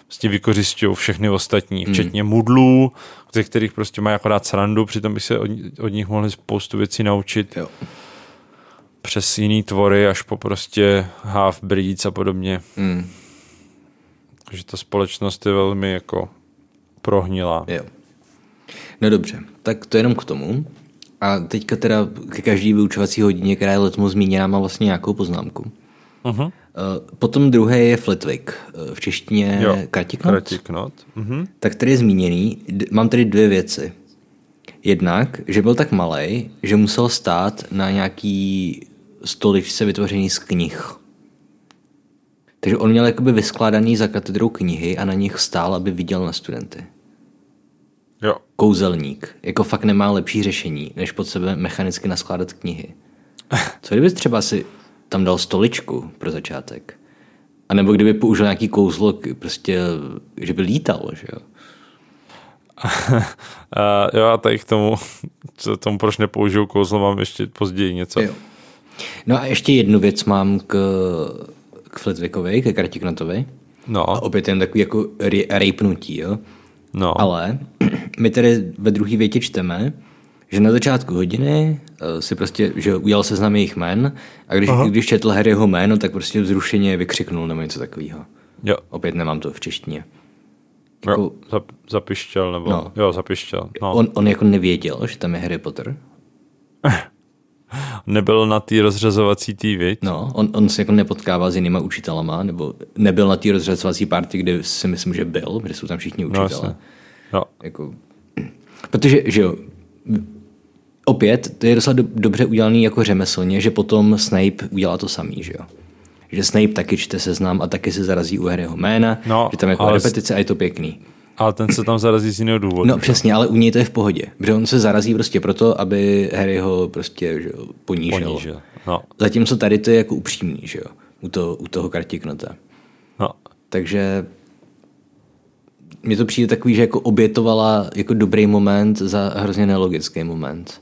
Prostě vykořisťují všechny ostatní, mm. včetně mudlů, ze kterých prostě mají akorát srandu, přitom by se od, od nich mohli spoustu věcí naučit. Jo. Přes jiný tvory, až po prostě half-breeds a podobně. Mm. Takže ta společnost je velmi jako prohnilá. Jo. No dobře, tak to jenom k tomu. A teďka teda ke každý vyučovací hodině, která je letmo zmíněná, má vlastně nějakou poznámku. Uh-huh. Potom druhé je Flitwick. V češtině jo. Kartiknot. Kartiknot. Uh-huh. Tak tady je zmíněný. Mám tady dvě věci. Jednak, že byl tak malej, že musel stát na nějaký stoličce vytvořený z knih. Takže on měl jakoby vyskládaný za katedrou knihy a na nich stál, aby viděl na studenty. Jo. Kouzelník. Jako fakt nemá lepší řešení, než pod sebe mechanicky naskládat knihy. Co kdyby třeba si tam dal stoličku pro začátek? A nebo kdyby použil nějaký kouzlo, prostě, že by lítal, že jo? Jo, a tady k tomu, co tomu proč nepoužiju kouzlo, mám ještě později něco. Jo. No a ještě jednu věc mám k, k Flitwickovi, ke Kartiknotovi. No. A opět jen takový jako rejpnutí, jo? No. Ale my tady ve druhé větě čteme, že na začátku hodiny si prostě, že udělal seznam jejich jmen a když, když četl Harryho jméno, tak prostě vzrušeně vykřiknul nebo něco takového. Jo. Opět nemám to v češtině. Jako, jo, zap, zapištěl nebo... No. Jo, zapištěl. No. On, on jako nevěděl, že tam je Harry Potter. Nebyl na té rozřazovací tý, viď? No, on, on se jako nepotkával s jinýma učitelama, nebo nebyl na té rozřazovací party, kde si myslím, že byl, protože jsou tam všichni učitelé. No, jako, protože, že jo, opět, to je docela do, dobře udělaný jako řemeslně, že potom Snape udělá to samý, že jo. Že Snape taky čte seznam a taky se zarazí u Harryho jména, no, že tam jako repetice a je to pěkný. Ale ten se tam zarazí z jiného důvodu. No přesně, ale u něj to je v pohodě. Protože on se zarazí prostě proto, aby Harry ho prostě že, ponížil. ponížil. No. Zatímco tady to je jako upřímný, že jo? U, to, u toho Kartiknota. No. Takže mně to přijde takový, že jako obětovala jako dobrý moment za hrozně nelogický moment.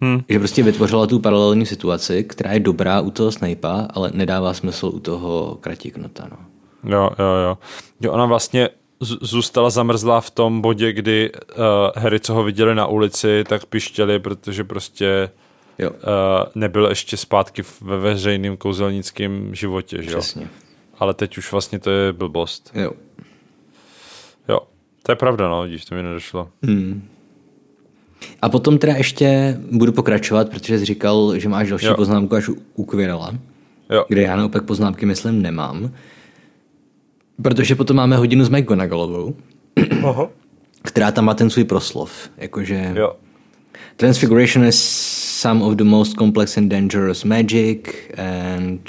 Hmm. Že prostě vytvořila tu paralelní situaci, která je dobrá u toho Snape'a, ale nedává smysl u toho Kartiknota, no. Jo, jo, jo. Jo, ona vlastně zůstala zamrzlá v tom bodě, kdy uh, Harry, co ho viděli na ulici, tak pištěli, protože prostě jo. Uh, nebyl ještě zpátky ve veřejném kouzelnickém životě. Že jo? Přesně. Ale teď už vlastně to je blbost. Jo. Jo, to je pravda, no, vidíš, to mi nedošlo. Hmm. A potom teda ještě budu pokračovat, protože jsi říkal, že máš další jo. poznámku až u Quirrella, kde já naopak poznámky, myslím, nemám. Protože potom máme hodinu s McGonagallovou, uh-huh. která tam má ten svůj proslov. Jakože jo. Transfiguration is some of the most complex and dangerous magic and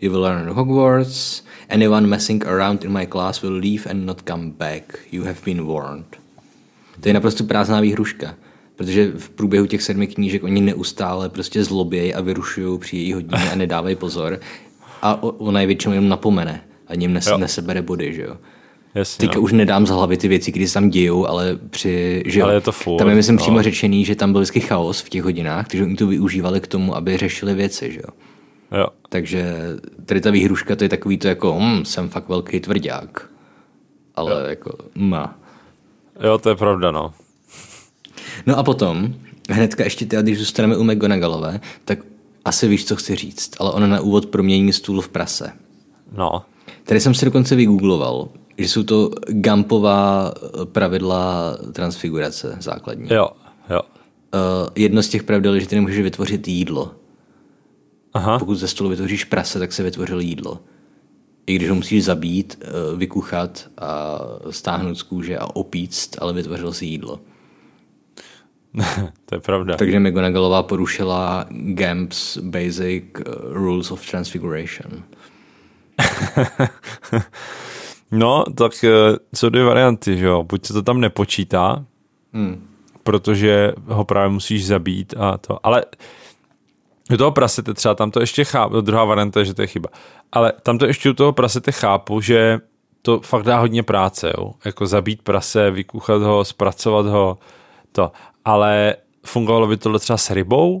you will learn at Hogwarts. Anyone messing around in my class will leave and not come back. You have been warned. To je naprosto prázdná výhruška, protože v průběhu těch sedmi knížek oni neustále prostě zlobějí a vyrušují při její hodině a nedávají pozor. A ona je většinou jenom napomene. A ním nes- nesebere body, že jo. Jasně, teďka no. už nedám z hlavy ty věci, které se tam dějou, ale při, že ale je to furt, tam je, myslím, no. přímo řečený, že tam byl vždycky chaos v těch hodinách, takže oni to využívali k tomu, aby řešili věci, že jo. Jo. Takže tady ta výhruška, to je takový to jako, hm, jsem fakt velký tvrdák. Ale jo. jako, má. Jo, to je pravda, no. No a potom, hnedka ještě teda, když zůstaneme u McGonagallové, tak asi víš, co chci říct, ale ona na úvod promění stůl v prase. No. Tady jsem si dokonce vygoogloval, že jsou to Gumpová pravidla transfigurace základní. Jo, jo. Uh, jedno z těch pravidel je, že ty nemůžeš vytvořit jídlo. Aha. Pokud ze stolu vytvoříš prase, tak se vytvořilo jídlo. I když ho musíš zabít, vykuchat a stáhnout z kůže a opíct, ale vytvořilo si jídlo. To je pravda. Takže McGonagallová porušila Gamp's Basic Rules of Transfiguration. No, tak jsou dvě varianty, že jo? Buď se to tam nepočítá, hmm. protože ho právě musíš zabít a to, ale u toho prasete třeba, tam to ještě chápu, druhá varianta je, že to je chyba, ale tam to ještě u toho prasete chápu, že to fakt dá hodně práce, jo? Jako zabít prase, vykuchat ho, zpracovat ho, to, ale fungovalo by tohle třeba s rybou,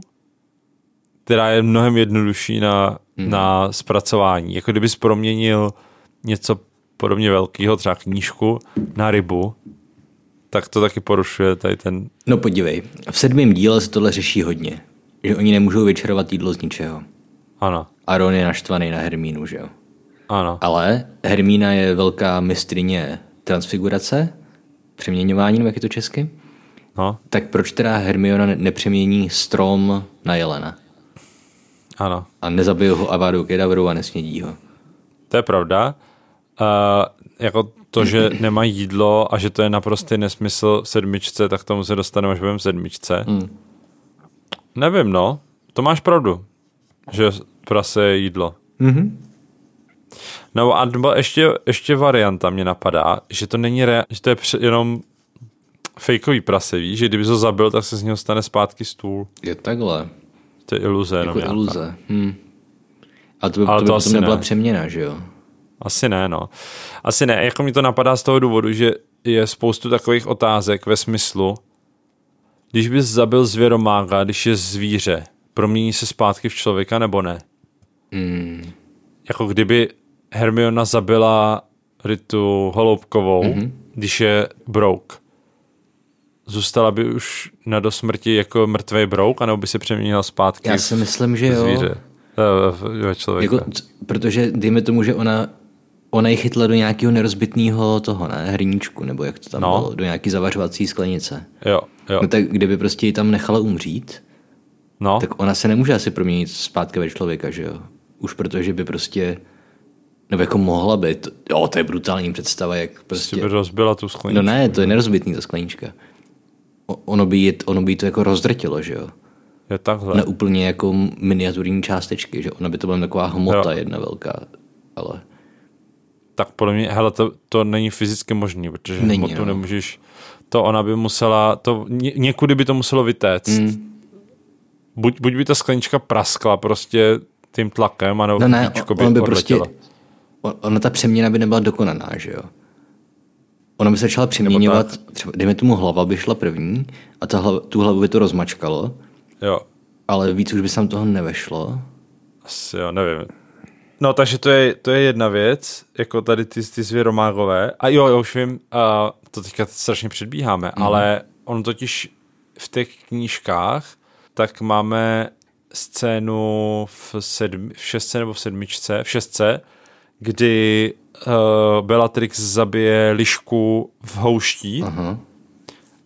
která je mnohem jednodušší na, hmm. na zpracování. Jako kdybys proměnil něco podobně velkého, třeba knížku, na rybu, tak to taky porušuje tady ten... No podívej, v sedmém díle se tohle řeší hodně. Že oni nemůžou vyčarovat jídlo z ničeho. Ano. A Ron je naštvaný na Hermínu, že jo? Ano. Ale Hermína je velká mistryně transfigurace, přeměňování, nebo jak je to česky? No. Tak proč teda Hermiona nepřemění strom na jelena? Ano. A nezabiju ho Avadu Kedavru a nesnědí ho. To je pravda. Uh, jako to, že nemá jídlo a že to je naprostý nesmysl v sedmičce, tak tomu se dostaneme, až budeme v sedmičce. Mm. Nevím, no. To máš pravdu, že prase je jídlo. Mm-hmm. No a ještě, ještě varianta mě napadá, že to není rea- že to je pře- jenom fejkový prase, víš? Že kdyby ho zabil, tak se z něho stane zpátky stůl. Je takhle. To je iluze. Jako jenom iluze. Hmm. A to by, to by to potom nebyla ne. přeměna, že jo? Asi ne, no. Asi ne. Jako mi to napadá z toho důvodu, že je spoustu takových otázek ve smyslu, když bys zabil zvěromága, když je zvíře, promění se zpátky v člověka nebo ne? Mm. Jako kdyby Hermiona zabila Ritu Holoubkovou, mm-hmm. když je brouk. Zůstala by už na dosmrti jako mrtvej brouk, anebo by se přeměnila zpátky? Já si myslím, že jo. Zvíře, ve člověka. Jako, protože dejme tomu, že ona, ona ji chytla do nějakého nerozbitného toho, ne, hrníčku, nebo jak to tam no. bylo, do nějaký zavařovací sklenice. Jo, jo. No tak kdyby prostě ji tam nechala umřít, no. tak ona se nemůže asi proměnit zpátky ve člověka, že jo? Už protože by prostě... Nebo jako mohla být. Jo, to je brutální představa, jak prostě... By rozbila tu skleničku. No ne, to je nerozbitný ta sklenička. Ono by, je, ono by to jako rozdrtilo, že jo? Je takhle. Na úplně jako miniaturní částečky, že ona by to byla taková hmota jo. jedna velká, ale... Tak podle mě, hele, to, to není fyzicky možný, protože není, hmotu no. nemůžeš... To ona by musela, to ně, někudy by to muselo vytéct. Mm. Buď, buď by ta sklenička praskla prostě tím tlakem, anebo no ne, by ona by odletěla. Prostě... Ona ta přeměna by nebyla dokonaná, že jo? Ona by se začala přeměňovat, třeba, dejme tomu hlava by šla první a ta hlava, tu hlavu by to rozmačkalo, jo. ale víc už by se tam toho nevešlo. Asi jo, nevím. No, takže to je, to je jedna věc, jako tady ty, ty zvěromágové. A jo, já už vím, uh, to teďka strašně předbíháme, mm. ale on totiž v těch knížkách tak máme scénu v, sedmi, v šestce nebo v sedmičce, v šestce, kdy uh, Bellatrix zabije lišku v houští uh-huh.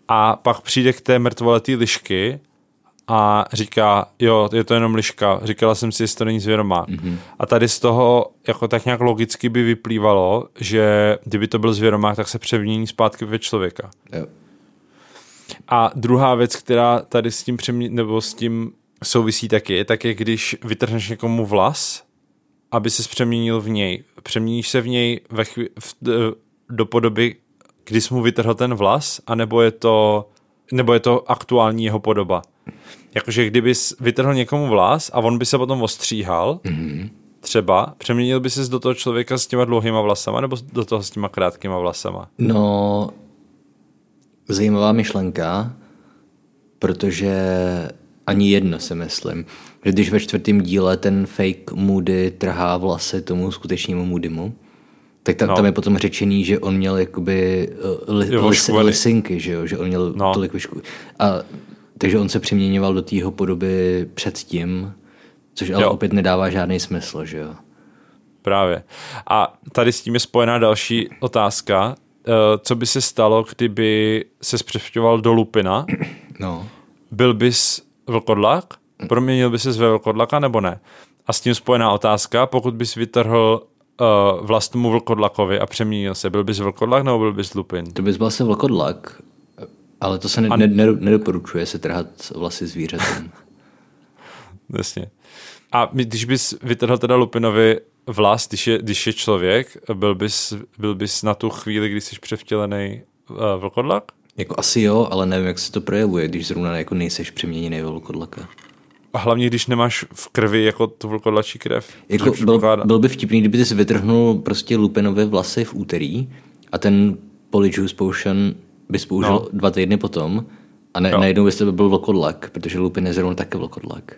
a pak přijde k té mrtvoletý lišky a říká, jo, je to jenom liška, říkala jsem si, jestli to není zvěromák. Mm-hmm. A tady z toho jako tak nějak logicky by vyplývalo, že kdyby to byl zvěromák, tak se přemění zpátky ve člověka. Yep. A druhá věc, která tady s tím přemě... nebo s tím souvisí taky, tak je, když vytrhneš někomu vlas, aby ses přeměnil v něj. Přeměníš se v něj ve chví... v... do podoby, kdy jsi mu vytrhl ten vlas, anebo je to, nebo je to aktuální jeho podoba. Jakože kdybys vytrhl někomu vlas a on by se potom ostříhal, mm-hmm. třeba, přeměnil by ses do toho člověka s těma dlouhýma vlasama nebo do toho s těma krátkýma vlasama? No, zajímavá myšlenka, protože ani jedno si myslím. Když ve čtvrtém díle ten fake Moody trhá vlasy tomu skutečnému Moodymu, tak tam, no. tam je potom řečený, že on měl jakoby li, jo, lis, lisinky, že jo, že on měl no. tolik vyšku. A takže on se přeměňoval do tého podoby předtím, což ale jo. opět nedává žádný smysl, že jo? Právě. A tady s tím je spojená další otázka. Co by se stalo, kdyby se zpřevťoval do Lupina? No. Byl bys vlkodlak? Proměnil by ses ve vlkodlaka nebo ne? A s tím spojená otázka, pokud bys vytrhl uh, vlastnímu vlkodlakovi a přeměnil se, byl bys vlkodlak nebo byl bys Lupin? To bys byl se vlkodlak. Ale to se ne- ne- ne- nedoporučuje se trhat vlasy zvířatem. Jasně. A když bys vytrhl teda Lupinovi vlas, když je, když je člověk, byl bys, byl bys na tu chvíli, když jsi převtělený uh, vlkodlak? Jako asi jo, ale nevím, jak se to projevuje, když zrovna jako nejseš přeměněný vlkodlaka. A hlavně, když nemáš v krvi jako tu vlkodlačí krev. Jako byl, byl by vtipný, kdyby jsi vytrhnul prostě Lupinové vlasy v úterý a ten Polyjuice Potion bys použil no. dva týdny potom a ne, najednou byste by byl vlkodlak, protože Lupin je zrovna taky vlkodlak.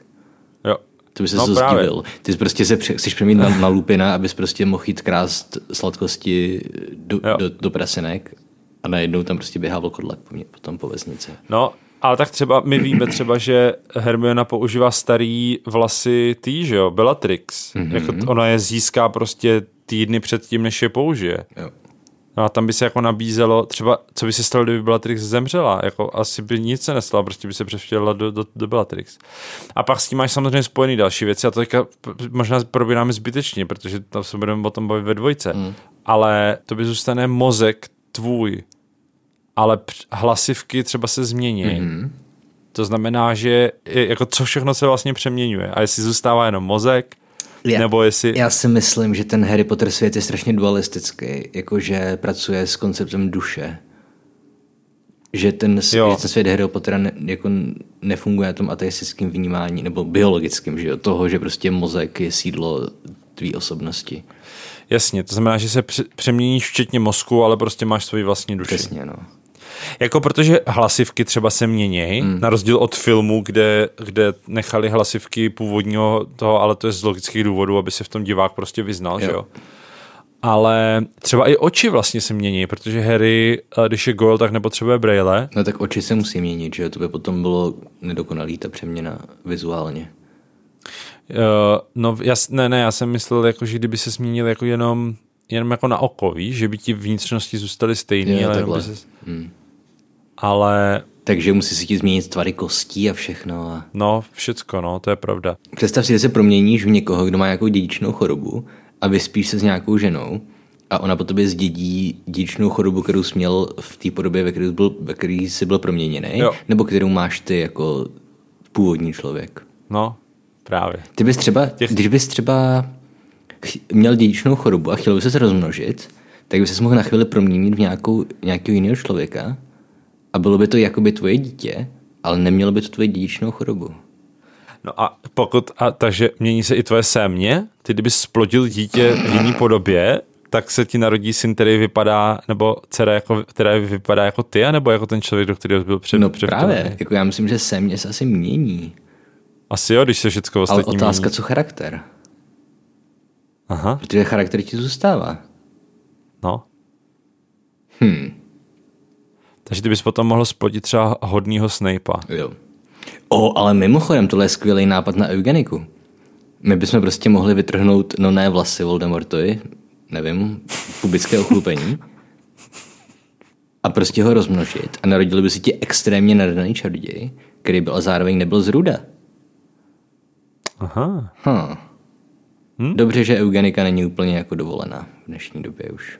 Jo. To by se no, zdivil. Ty jsi prostě se chceš přemít na, na Lupina, abys prostě mohl jít krást sladkosti do, do, do prasinek a najednou tam prostě běhá vlkodlak po mě, potom po vesnici. No, ale tak třeba my víme třeba, že Hermiona používá starý vlasy tý, že jo, Bellatrix. Mm-hmm. Jako ona je získá prostě týdny před tím, než je použije. Jo. No a tam by se jako nabízelo, třeba, co by se stalo, kdyby Bellatrix zemřela, jako asi by nic se nestalo, prostě by se převtělila do, do, do Bellatrix. A pak s tím máš samozřejmě spojený další věci a to teďka možná probíráme zbytečně, protože tam se budeme o tom bavit ve dvojce, mm. ale to by zůstane mozek tvůj, ale hlasivky třeba se změní. Mm-hmm. To znamená, že jako co všechno se vlastně přeměňuje a jestli zůstává jenom mozek, Já, nebo jestli... já si myslím, že ten Harry Potter svět je strašně dualistický, jakože pracuje s konceptem duše. Že ten, že ten svět Harry Pottera ne, jako nefunguje na tom ateistickém vnímání, nebo biologickém, že toho, že prostě mozek je sídlo tvý osobnosti. Jasně, to znamená, že se přeměníš včetně mozku, ale prostě máš svoji vlastní duši. Přesně, no. Jako protože hlasivky třeba se měnějí, mm. na rozdíl od filmu, kde, kde nechali hlasivky původního toho, ale to je z logických důvodů, aby se v tom divák prostě vyznal, jo. že jo. Ale třeba i oči vlastně se mění, protože Harry, když je Goyle, tak nepotřebuje brejle. No tak oči se musí měnit, že jo, to by potom bylo nedokonalý ta přeměna vizuálně. Uh, no jasné, ne, ne, já jsem myslel, jako, že kdyby se změnil jako jenom... jenom jako na oko, víš, že by ti vnitřnosti zůstaly stejný, jo, ale jenom by ses... hmm. ale... Takže musí si ti změnit tvary kostí a všechno. A... No, všecko, no, to je pravda. Představ si, že se proměníš v někoho, kdo má nějakou dědičnou chorobu a vyspíš se s nějakou ženou a ona po tobě zdědí dědičnou chorobu, kterou jsi měl v té podobě, ve které byl, ve které jsi byl proměněný, jo. nebo kterou máš ty jako původní člověk. No, právě. Ty bys třeba, Těch... když bys třeba... měl dědičnou chorobu a chtěl by se rozmnožit, tak by se mohl na chvíli proměnit v nějakou, nějakého jiného člověka a bylo by to jakoby tvoje dítě, ale nemělo by to tvoje dědičnou chorobu. No a pokud, a takže mění se i tvoje sémě, ty kdyby splodil dítě v jiné podobě, tak se ti narodí syn, který vypadá, nebo dcera, jako, která vypadá jako ty, anebo jako ten člověk, do kterého byl před. No právě, jako já myslím, že sémě se asi mění. Asi jo, když se všechno ostatní. Ale otázka, mění. Co charakter? Aha. Protože charakter ti zůstává. No. Hm. Takže ty bys potom mohl spodit třeba hodnýho Snape'a. Jo. O, ale mimochodem, tohle je skvělý nápad na eugeniku. My bychom prostě mohli vytrhnout no ne vlasy Voldemortovi, nevím, pubické ochlupení a prostě ho rozmnožit a narodili by si ti extrémně nadaný čaroděj, který byl a zároveň nebyl z ruda. Aha. Huh. Hm? Dobře, že eugenika není úplně jako dovolená v dnešní době už.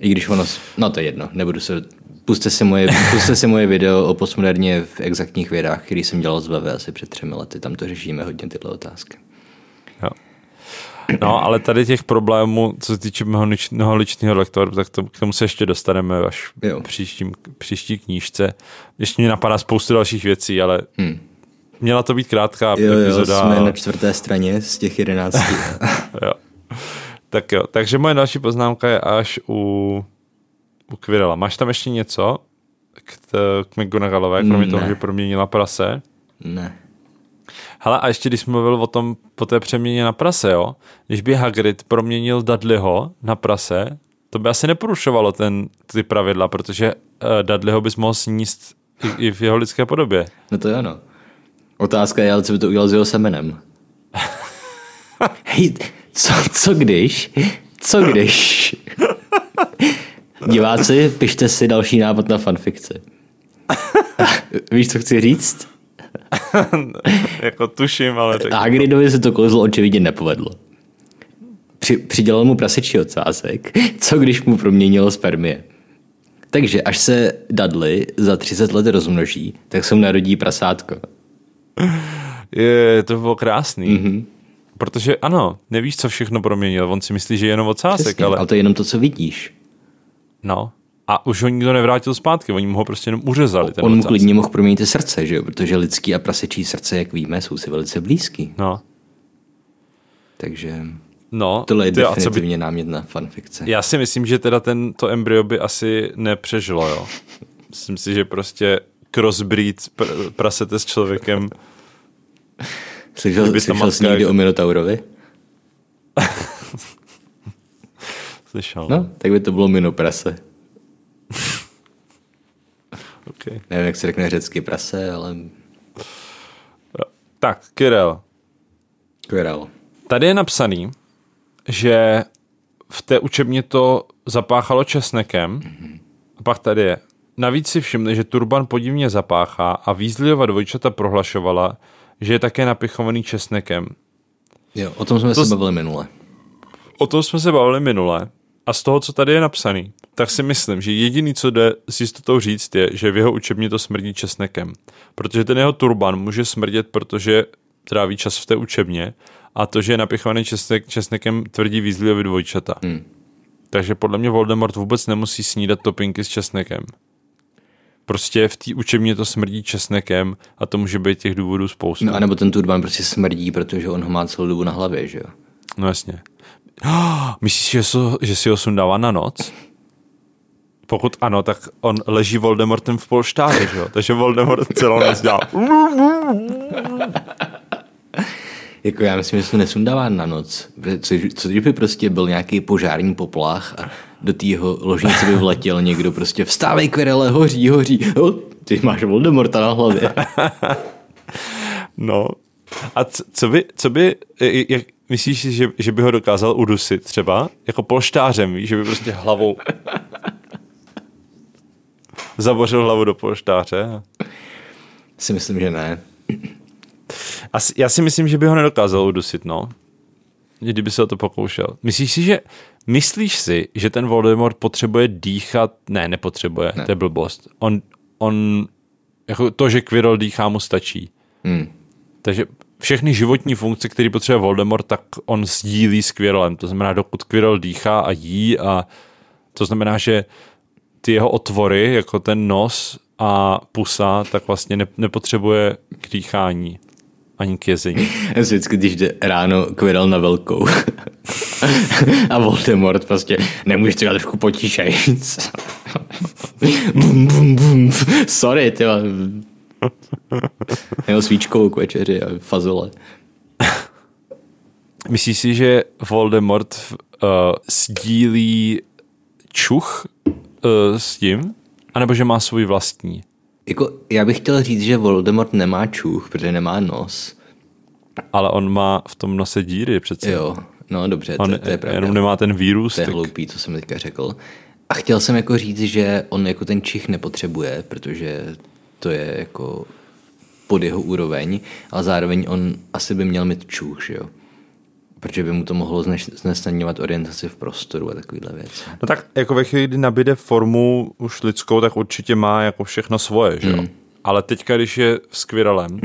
I když ono... No to je jedno, nebudu se... Puste si moje, puste si moje video o postmoderně v exaktních vědách, který jsem dělal z Bavy asi před třemi lety. Tam to řešíme hodně tyhle otázky. Jo. No, ale tady těch problémů, co se týče mnoholičného lektora, tak to, k tomu se ještě dostaneme až v příštím, příští knížce. Ještě mě napadá spoustu dalších věcí, ale hmm. měla to být krátká jo, epizoda. Jo, jsme ale... na čtvrté straně z těch jedenácti. Jo. Tak jo, takže moje další poznámka je až u... u Quirrella. Máš tam ještě něco k, t- k McGonagallové, kromě ne. toho, že proměnila na prase? Ne. Hele, a ještě když jsme mluvil o tom, po té přeměně na prase, jo? Když by Hagrid proměnil Dudleyho na prase, to by asi neporušovalo ten, ty pravidla, protože uh, Dudleyho bys mohl sníst i, i v jeho lidské podobě. No to je ano. Otázka je, ale co by to udělal s jeho semenem? Hej, co, co když? Co když? Diváci, pište si další nápad na fanfikci. Víš, co chci říct? Jako tuším, ale... A Hagridovi se to kouzlo očividně nepovedlo. Při, přidělal mu prasečí ocásek, co když mu proměnilo spermie. Takže až se Dudley za třicet let rozmnoží, tak se mu narodí prasátko. Je, to bylo krásný. Mm-hmm. Protože ano, nevíš, co všechno proměnil. On si myslí, že je jenom ocásek. Přesně, ale... ale to je jenom to, co vidíš. No, a už ho nikdo nevrátil zpátky, oni mu ho prostě jenom uřezali. Ten on mu klidně mohl proměnit srdce, že jo? Protože lidský a prasečí srdce, jak víme, jsou si velice blízký. No. Takže no, tohle je tyjo, definitivně by... námět na fanfikce. Já si myslím, že teda ten, to embryo by asi nepřežilo, jo. Myslím si, že prostě crossbreed pr- prasete s člověkem. Slyšel, slyšel jsi někdy o Minotaurovi? Slyšel. No, tak by to bylo minoprase. Okay. Nevím, jak se řekne řecky prase, ale... Tak, Quirrell. Quirrell. Tady je napsaný, že v té učebně to zapáchalo česnekem. Mm-hmm. A pak tady je. Navíc si všimli, že turban podivně zapáchá a Weasleyova dvojčata prohlašovala, že je také napichovaný česnekem. Jo, o tom jsme to... se bavili minule. O tom jsme se bavili minule. A z toho, co tady je napsaný, tak si myslím, že jediný, co jde s jistotou říct, je, že v jeho učebně to smrdí česnekem. Protože ten jeho turban může smrdět, protože tráví čas v té učebně a to, že je napichovaný česnek, česnekem, tvrdí Weasleyovi dvojčata. Hmm. Takže podle mě Voldemort vůbec nemusí snídat topinky s česnekem. Prostě v té učebně to smrdí česnekem a to může být těch důvodů spoustu. No a nebo ten turban prostě smrdí, protože on ho má celou dobu na hlavě, že jo? No jasně. Oh, myslíš, že, so, že si ho sundává na noc? Pokud ano, tak on leží Voldemortem v polštáři, že jo? Takže Voldemort celou noc dělá. Jako já myslím, že se nesundává na noc. Co, co by prostě byl nějaký požární poplach a do tého ložnice by vletěl někdo prostě vstávej, Quirrelle, hoří, hoří. O, ty máš Voldemorta na hlavě. No. A co, co by... Co by jak, myslíš si, že, že by ho dokázal udusit třeba? Jako polštářem, víš? Že by prostě hlavou... zabořil hlavu do polštáře? Si myslím, že ne. Asi, já si myslím, že by ho nedokázal udusit, no. Kdyby se o to pokoušel. Myslíš si, že... Myslíš si, že ten Voldemort potřebuje dýchat... Ne, nepotřebuje. Ne. To je blbost. On... on jako to, že Quirrell dýchá, mu stačí. Hmm. Takže... Všechny životní funkce, které potřebuje Voldemort, tak on sdílí s Quirrellem. To znamená, dokud Quirrell dýchá a jí, a to znamená, že ty jeho otvory, jako ten nos a pusa, tak vlastně ne- nepotřebuje k dýchání ani k jezení. Vždycky, když jde ráno Quirrell na velkou a Voldemort prostě nemůžeš to dělat trošku potišejc. bum, bum, bum. Sorry, ty Nebo svíčkou k večeři a fazole. Myslíš si, že Voldemort uh, sdílí čuch uh, s tím? A nebo že má svůj vlastní? Jako, já bych chtěl říct, že Voldemort nemá čuch, protože nemá nos. Ale on má v tom nose díry přece. Jo, no dobře, on, to, to je pravda. Jenom nemá ten vírus. To je tak hloupý, co jsem teďka řekl. A chtěl jsem jako říct, že on jako ten čich nepotřebuje, protože to je jako pod jeho úroveň, ale zároveň on asi by měl mít čuch, jo? Protože by mu to mohlo znesnadňovat orientaci v prostoru a takovýhle věci. No tak jako ve chvíli, kdy nabíde formu už lidskou, tak určitě má jako všechno svoje, že jo? Mm. Ale teďka, když je s Quirrellem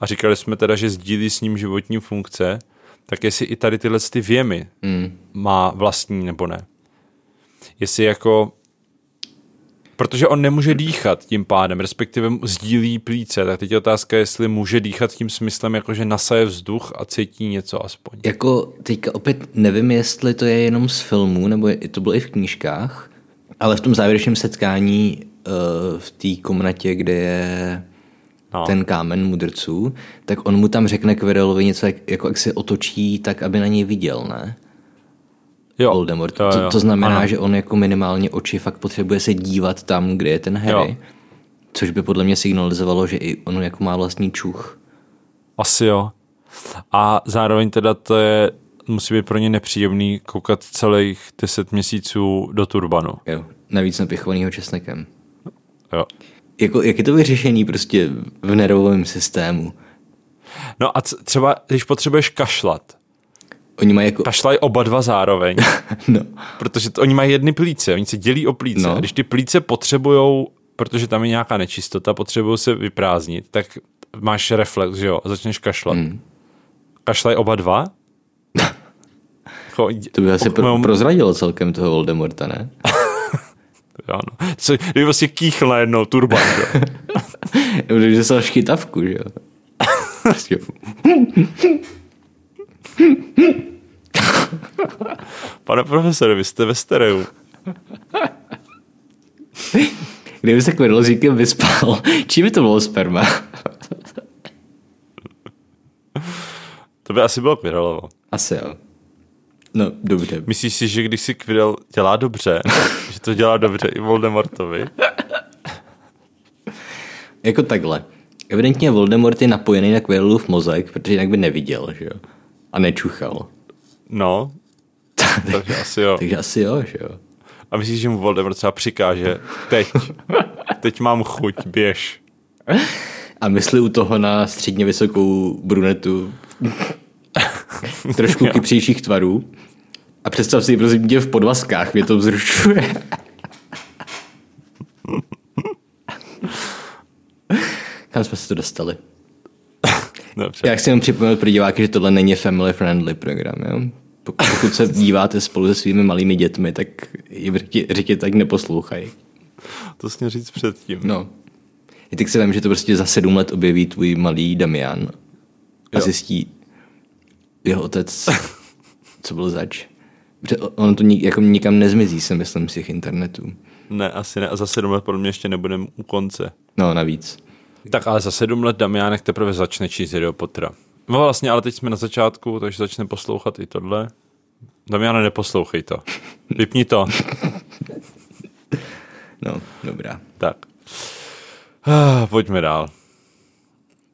a říkali jsme teda, že sdílí s ním životní funkce, tak jestli i tady tyhle ty věmy mm. má vlastní nebo ne. Jestli jako... Protože on nemůže dýchat tím pádem, respektive sdílí plíce. Tak teď je otázka, jestli může dýchat tím smyslem, jakože nasaje vzduch a cítí něco aspoň. Jako teďka opět nevím, jestli to je jenom z filmů, nebo je, to bylo i v knížkách, ale v tom závěrečném setkání uh, v té komnatě, kde je no. ten kámen mudrců, tak on mu tam řekne Quirrellovi něco, jak, jako jak se otočí tak, aby na něj viděl, ne? Jo, Voldemort. Jo, jo. To, to znamená, ano. že on jako minimálně oči fakt potřebuje se dívat tam, kde je ten Harry. Jo. Což by podle mě signalizovalo, že i on jako má vlastní čuch. Asi jo. A zároveň teda to je, musí být pro ně nepříjemný koukat celých deset měsíců do turbanu. Jo, navíc napichovanýho česnekem. Jo. Jako, jak je to vyřešení prostě v nervovém systému? No a třeba, když potřebuješ kašlat, oni mají jako... Kašlají oba dva zároveň. No. Protože to, oni mají jedny plíce, oni se dělí o plíce. No. A když ty plíce potřebujou, protože tam je nějaká nečistota, potřebují se vyprázdnit, tak máš reflex, že jo, a začneš kašlat. Mm. Kašlají oba dva? To by asi pr- mém... prozradilo celkem toho Voldemorta, ne? Jo, no. Co, kdyby vlastně kýchl na jednou turban, jo. Protože se škytavku, že jo. Prostě... Pane profesore, vy jste ve stereu. Kdyby se Quirrell říkal vyspal, čím by to bylo sperma? To by asi bylo Quirrellovo. Asi jo. No, dobře. Myslíš si, že když si Quirrell dělá dobře, že to dělá dobře i Voldemortovi? Jako takhle. Evidentně Voldemort je napojený na Quirrellův mozek, protože jinak by neviděl, že jo? A nečuchal. No, takže, takže asi jo. Takže asi jo, že jo. A myslíš, že mu Voldemort třeba přikáže, teď, teď mám chuť, běž. A myslí u toho na středně vysokou brunetu trošku kypřejších tvarů. A představ si, prosím tě, v podvazkách, mě to vzrušuje. Kam jsme se to dostali? Dobře. Já chci jenom připomenout pro diváky, že tohle není family-friendly program. Jo? Pokud se díváte spolu se svými malými dětmi, tak řitě tak neposlouchají. To jsi měl říct předtím. No. I tak si vím, že to prostě za sedm let objeví tvůj malý Damian. A zjistí jeho otec, co byl zač. On to nik, jako nikam nezmizí, si myslím, z těch internetů. Ne, asi ne. A za sedm let podle mě ještě nebudeme u konce. No, navíc. Tak ale za sedm let Damiánek teprve začne číst Harryho Pottera. No vlastně, ale teď jsme na začátku, takže začne poslouchat i tohle. Damiáne, neposlouchej to. Vypni to. No, dobrá. Tak. Pojďme dál.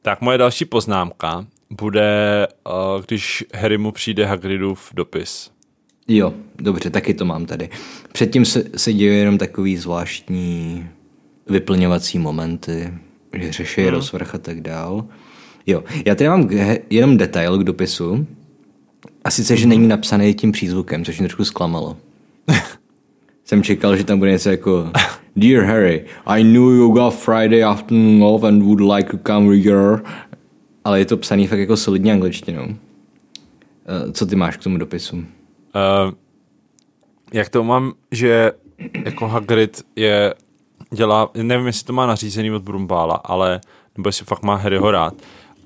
Tak moje další poznámka bude, když Harry mu přijde Hagridův dopis. Jo, dobře, taky to mám tady. Předtím se, se děje jenom takový zvláštní vyplňovací momenty, že řeší hmm. rozvrch a tak dál. Jo, já tady mám he- jenom detail k dopisu. A sice, že není napsaný tím přízvukem, což mě trošku zklamalo. Jsem čekal, že tam bude něco jako Dear Harry, I knew you got Friday afternoon off and would like to come here. Ale je to psaný fakt jako solidní angličtinou. Uh, co ty máš k tomu dopisu? Uh, jak to mám, že jako Hagrid je... dělá, nevím, jestli to má nařízený od Brumbála, ale, nebo jestli fakt má Harryho rád,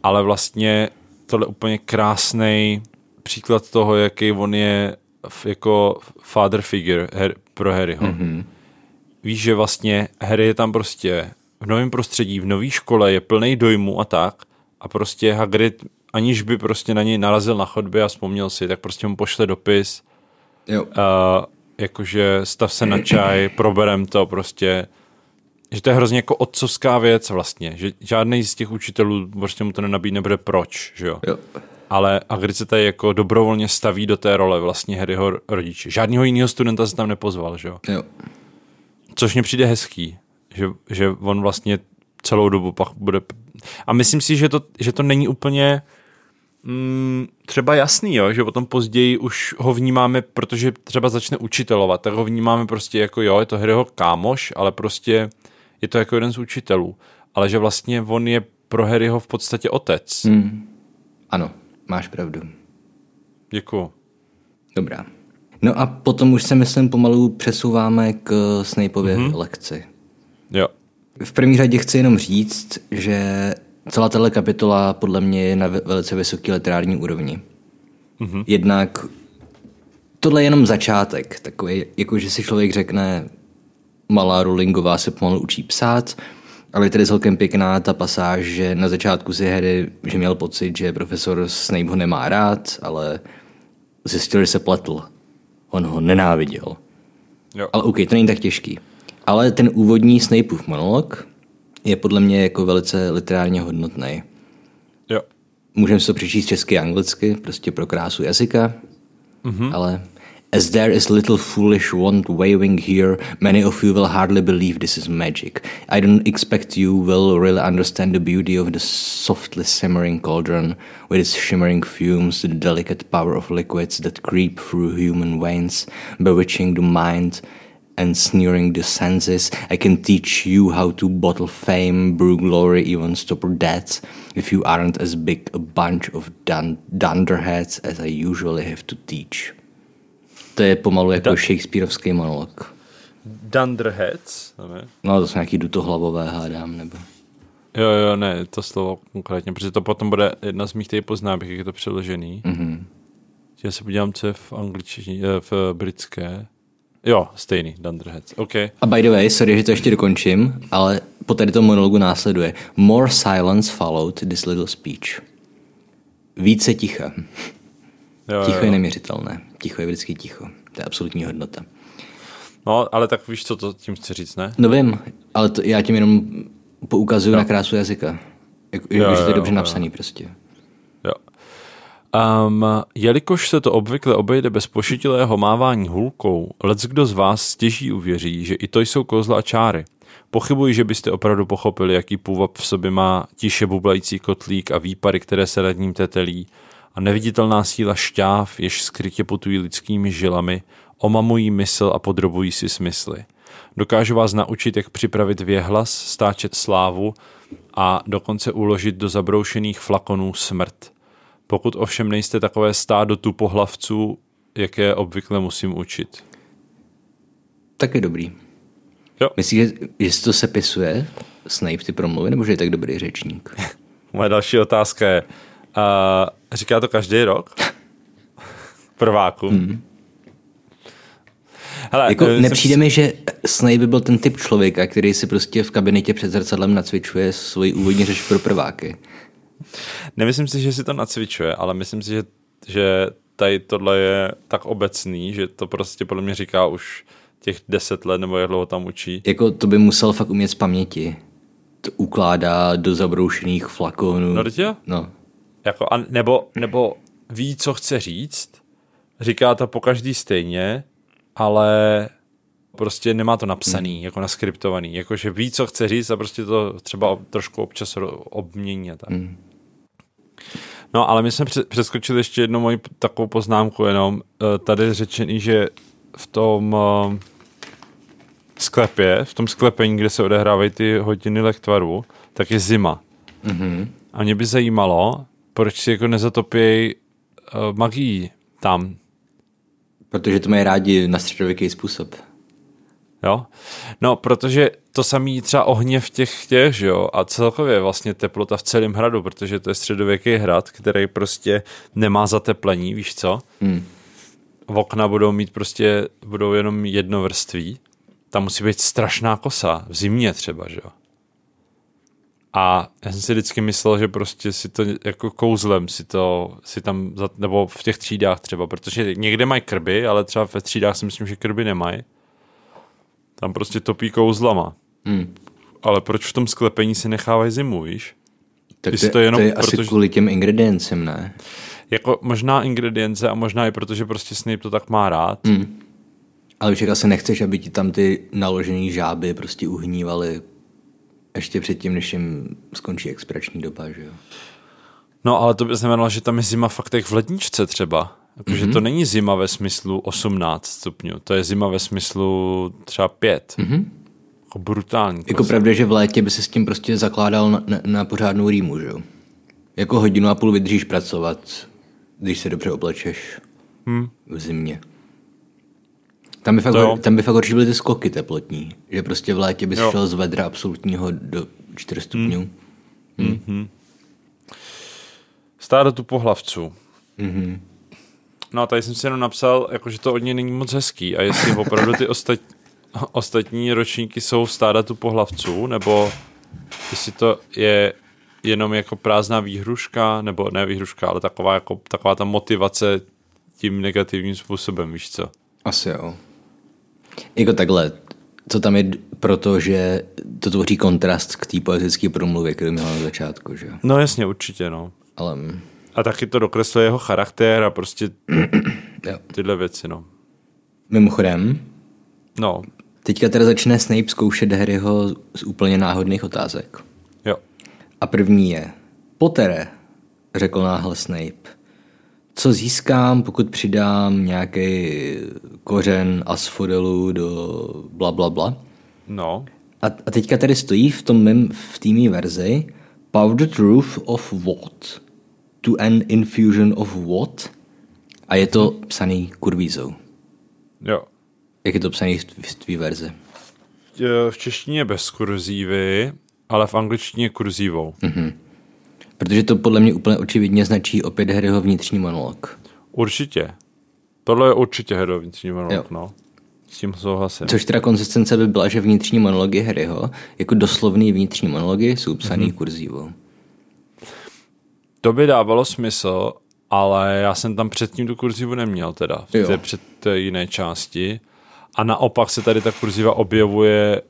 ale vlastně tohle je úplně krásný příklad toho, jaký on je jako father figure her, pro Harryho. Mm-hmm. Víš, že vlastně Harry je tam prostě v novém prostředí, v nové škole, je plný dojmu a tak, a prostě Hagrid aniž by prostě na něj narazil na chodbě a vzpomněl si, tak prostě mu pošle dopis, jo. A, jakože stav se na čaj, proberem to prostě, že to je hrozně jako otcovská věc vlastně, že žádnej z těch učitelů prostě mu to nenabídne, bude proč, že jo. jo. Ale Hagrid se tady jako dobrovolně staví do té role vlastně Harryho rodiče. Žádnýho jiného studenta se tam nepozval, že jo. jo. Což mě přijde hezký, že, že on vlastně celou dobu pak bude... A myslím si, že to, že to není úplně mm, třeba jasný, jo? Že potom později už ho vnímáme, protože třeba začne učitelovat, tak ho vnímáme prostě jako jo, je to Harryho kámoš, ale prostě je to jako jeden z učitelů. Ale že vlastně on je pro Harryho v podstatě otec. Mm. Ano, máš pravdu. Děkuju. Dobrá. No a potom už se, myslím, pomalu přesouváme k Snapeově mm-hmm. lekci. Jo. V první řadě chci jenom říct, že celá tato kapitola podle mě je na velice vysoké literární úrovni. Mm-hmm. Jednak tohle je jenom začátek, takový, jako že si člověk řekne, malá Rowlingová se pomalu učí psát, ale je tady celkem pěkná ta pasáž, že na začátku si Harry, že měl pocit, že profesor Snape ho nemá rád, ale zjistil, že se pletl. On ho nenáviděl. Jo. Ale OK, to není tak těžký. Ale ten úvodní Snapeův monolog je podle mě jako velice literárně hodnotný. Jo. Můžeme si to přečíst česky a anglicky, prostě pro krásu jazyka, mm-hmm. ale... As there is little foolish wand waving here, many of you will hardly believe this is magic. I don't expect you will really understand the beauty of the softly simmering cauldron, with its shimmering fumes, the delicate power of liquids that creep through human veins, bewitching the mind and sneering the senses. I can teach you how to bottle fame, brew glory, even stopper death, if you aren't as big a bunch of dun- dunderheads as I usually have to teach. To je pomalu jako da- shakespearovský monolog. Dunderheads? Ne? No to jsou nějaký dutohlavové, hádám, nebo... Jo, jo, ne, to slovo konkrétně, protože to potom bude jedna z mých tady poznámek, jak je to přeložený. Mm-hmm. Já se podívám, co je v angličtině, v britské. Jo, stejný, Dunderheads, OK. A by the way, sorry, že to ještě dokončím, ale po tady tom monologu následuje. More silence followed this little speech. Více ticha. Jo, ticho jo. Je neměřitelné. Ticho je vždycky ticho. To je absolutní hodnota. No, ale tak víš, co to tím chci říct, ne? No vím, ale to, já tím jenom poukazuju jo. na krásu jazyka. Jak, jo, že to je jo, dobře jo, napsaný jo. prostě. Jo. Um, jelikož se to obvykle obejde bez pošetilého mávání hulkou, leckdo z vás stěží uvěří, že i to jsou kouzla a čáry. Pochybuji, že byste opravdu pochopili, jaký půvab v sobě má tiše bublající kotlík a výpary, které se nad ním tetelí, a neviditelná síla šťáv, jež skrytě putují lidskými žilami, omamují mysl a podrobují si smysly. Dokážu vás naučit, jak připravit věhlas, stáčet slávu a dokonce uložit do zabroušených flakonů smrt. Pokud ovšem nejste takové stádo tupohlavců, jaké obvykle musím učit. Tak je dobrý. Jo. Myslíš, že, že to sepisuje Snape ty promluvy, nebo že je tak dobrý řečník? Moje další otázka je... Uh, říká to každý rok. Prváku. Hmm. Hele, jako uh, nepřijde jsem... mi, že Snape by byl ten typ člověka, který si prostě v kabinetě před zrcadlem nacvičuje svoji úvodní řeč pro prváky. Nemyslím si, že si to nacvičuje, ale myslím si, že, že tady tohle je tak obecný, že to prostě podle mě říká už těch deset let, nebo jak dlouho tam učí. Jako to by musel fakt umět z paměti. To ukládá do zabroušených flakonů. No, dětě? No. Jako, a nebo, nebo ví, co chce říct, říká to pokaždý stejně, ale prostě nemá to napsaný, mm. jako naskriptovaný, jakože ví, co chce říct a prostě to třeba ob, trošku občas obmění a tak. Mm. No, ale my jsme přeskočili ještě jednu moji takovou poznámku jenom, tady je řečený, že v tom sklepě, v tom sklepení, kde se odehrávají ty hodiny lektvaru, tak je zima. Mm-hmm. A mě by zajímalo, proč si jako nezatopěj uh, magii tam? Protože to mají rádi na středověký způsob. Jo? No, protože to samý třeba ohně v těch těch, jo? A celkově vlastně teplota v celém hradu, protože to je středověký hrad, který prostě nemá zateplení, víš co? Hmm. Okna budou mít prostě, budou jenom jednovrství. Tam musí být strašná kosa, v zimě třeba, že jo? A já jsem si vždycky myslel, že prostě si to jako kouzlem si to, si tam, nebo v těch třídách třeba, protože někde mají krby, ale třeba ve třídách si myslím, že krby nemají. Tam prostě topí kouzlama. Hmm. Ale proč v tom sklepení si nechávají zimu, víš? Tak to, to, jenom, to je asi protože... kvůli těm ingrediencem, ne? Jako možná ingredience a možná i protože prostě Snape to tak má rád. Hmm. Ale už asi nechceš, aby ti tam ty naložený žáby prostě uhnívaly ještě předtím, než jim skončí expirační doba, že jo? No, ale to by znamenalo, že tam je zima fakt jak v ledničce třeba. Protože mm-hmm. to není zima ve smyslu osmnáct stupňů, to je zima ve smyslu třeba pět. Mm-hmm. Jako brutální. Jako prostě. Pravda, že v létě by se s tím prostě zakládal na, na, na pořádnou rýmu, že jo? Jako hodinu a půl vydržíš pracovat, když se dobře oblečeš hmm. v zimě. Tam by fakt, tam by fakt horší byly ty skoky teplotní, že prostě v létě bys jo. šel z vedra absolutního do čtyři stupňů. Mm. Mm. Mm-hmm. Stáda tu pohlavců. Mm-hmm. No a tady jsem si jenom napsal, jakože to od něj není moc hezký a jestli opravdu ty ostat, ostatní ročníky jsou stáda tu pohlavců, nebo jestli to je jenom jako prázdná výhruška, nebo ne výhruška, ale taková, jako, taková ta motivace tím negativním způsobem, víš co? Asi jo. Jako takhle, co tam je, protože to tvoří kontrast k té poetické promluvě, kterou měla na začátku, že jo? No jasně, určitě, no. Ale... A taky to dokresluje jeho charakter a prostě tyhle věci, no. Mimochodem, no. Teďka teda začne Snape zkoušet Harryho z úplně náhodných otázek. Jo. A první je, Pottere, řekl náhle Snape, co získám, pokud přidám nějaký kořen asfodelu do bla bla bla. No. A, a teďka tady stojí v tom mém, v týmí verzi powdered roof of what? To an infusion of what? A je to psaný kurvízou. Jo. Jak je to psaný v tvý verzi? V češtině je bez kurzívy, ale v angličtině kurzívou. Mhm. Protože to podle mě úplně očividně značí opět Harryho vnitřní monolog. Určitě. Tohle je určitě Harryho vnitřní monolog, no. S tím souhlasím. Což teda konzistence by byla, že vnitřní monology Harryho, jako doslovný vnitřní monology, jsou psaný mm-hmm. kurzívou. To by dávalo smysl, ale já jsem tam předtím tu kurzivu neměl teda. V té před té jiné části. A naopak se tady ta kurziva objevuje,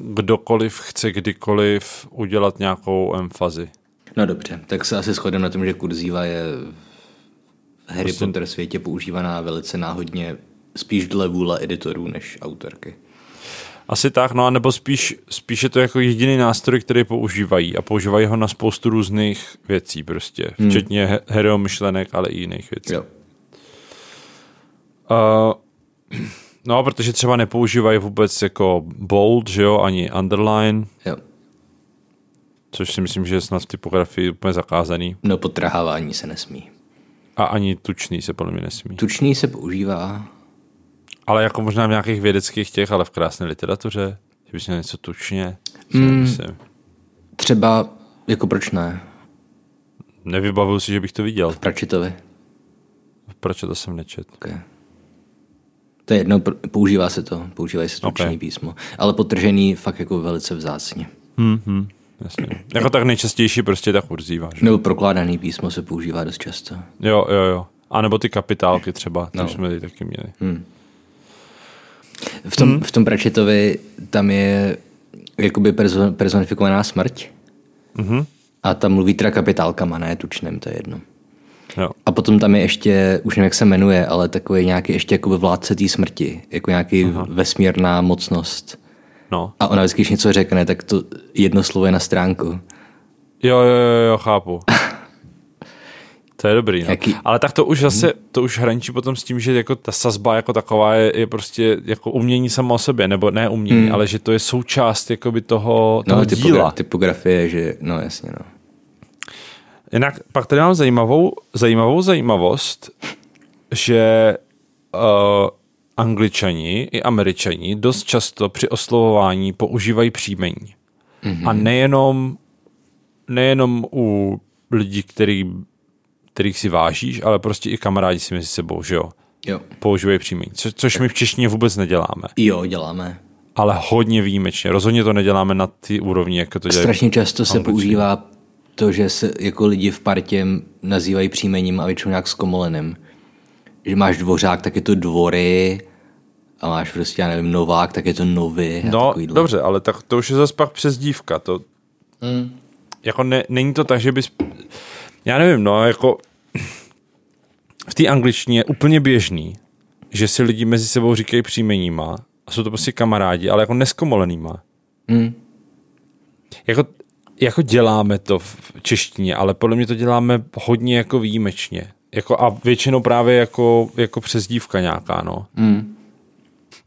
kdokoliv chce kdykoliv udělat nějakou emfazi. No dobře, tak se asi shodneme na tom, že kurzíva je v Harry prostě... Potter světě používaná velice náhodně, spíš dle vůle editorů než autorky. Asi tak, no a nebo spíš, spíš je to jako jediný nástroj, který používají a používají ho na spoustu různých věcí prostě, včetně hmm. Harryho myšlenek, ale i jiných věcí. Jo. Uh, no, protože třeba nepoužívají vůbec jako bold, že jo, ani underline. Jo. Což si myslím, že je snad v typografii úplně zakázaný. No potrhávání se nesmí. A ani tučný se podle mě nesmí. Tučný se používá. Ale jako možná v nějakých vědeckých těch, ale v krásné literatuře. Že bys měl něco tučně. Mm, třeba, jako proč ne? Nevybavuju si, že bych to viděl. V Pratchettovi. V Pratchetta jsem nečet. Okay. To je jedno, používá se to. Používají se tučný okay. písmo. Ale podtržený fakt jako velice vzácně. Mhm. Jasně. Jako tak nejčastější prostě ta kurzíva. Že? Nebo prokládaný písmo se používá dost často. Jo, jo, jo. A nebo ty kapitálky třeba, no. Tam jsme tady taky měli. Hmm. V tom, hmm. v tom Pratchettovi tam je jakoby person, personifikovaná smrť hmm. a tam mluví teda kapitálkama, ne tučným, to je jedno. Jo. A potom tam je ještě, už nevím, jak se jmenuje, ale takový nějaký ještě jakoby vládce té smrti, jako nějaký Aha. vesmírná mocnost. No. A ona vždycky, když něco řekne, tak to jedno slovo je na stránku. Jo, jo, jo, jo, chápu. To je dobrý, no. Jaký... Ale tak to už zase, to už hraničí potom s tím, že jako ta sazba jako taková je, je prostě jako umění samo o sobě, nebo ne umění, hmm. ale že to je součást jakoby toho, toho no, typogra- díla. Typografie, že no jasně, no. Jinak pak tady mám zajímavou, zajímavou zajímavost, že... Uh, Angličani i Američani dost často při oslovování používají příjmení. Mm-hmm. A nejenom, nejenom u lidí, který, kterých si vážíš, ale prostě i kamarádi si mezi sebou, že jo? Jo. Používají příjmení, co, což tak. My v češtině vůbec neděláme. Jo, děláme. ale hodně výjimečně. Rozhodně to neděláme na ty úrovni, jak to dělají. Strašně často se používá to, že se jako lidi v partě nazývají příjmením a většinou nějak zkomoleným. Že máš dvořák, tak je to dvory, a máš prostě, já nevím, novák, tak je to nový. No, dobře, ale tak to už je zase pak přezdívka. To mm. jako ne, není to tak, že bys... Já nevím, no, jako... V té angličtině je úplně běžný, že si lidi mezi sebou říkají příjmeníma a jsou to prostě kamarádi, ale jako neskomolenýma. Mm. Jako, jako děláme to v češtině, ale podle mě to děláme hodně jako výjimečně. Jako a většinou právě jako, jako přezdívka nějaká, no. Mm.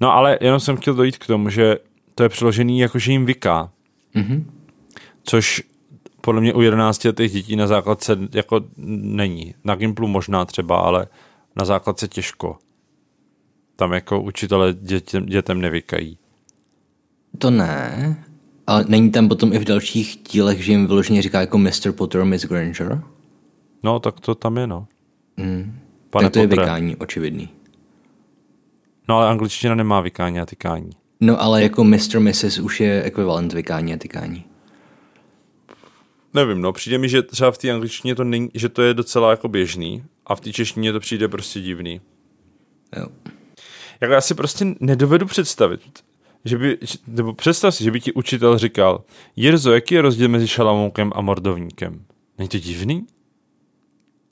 No ale jenom jsem chtěl dojít k tomu, že to je přeložený jako, že jim vyká. Mm-hmm. Což podle mě u jedenáctiletých dětí na základce jako není. Na Gimplu možná třeba, ale na základce těžko. Tam jako učitele dětem, dětem nevykají. To ne, ale není tam potom i v dalších dílech, že jim vyloženě říká jako mister Potter, miss Granger? No, tak to tam je, no. Mm. Pane tak to Potter. Je vykání, očividný. No, ale angličtina nemá vykání a tykání. No, ale jako mister missus už je ekvivalent vykání a tykání. Nevím, no, přijde mi, že třeba v té angličtině to není, že to je docela jako běžný a v té češtině to přijde prostě divný. Jo. Jako já si prostě nedovedu představit, že by, nebo představ si, že by ti učitel říkal, Jirzo, jaký je rozdíl mezi šalamoukem a mordovníkem? Není to divný?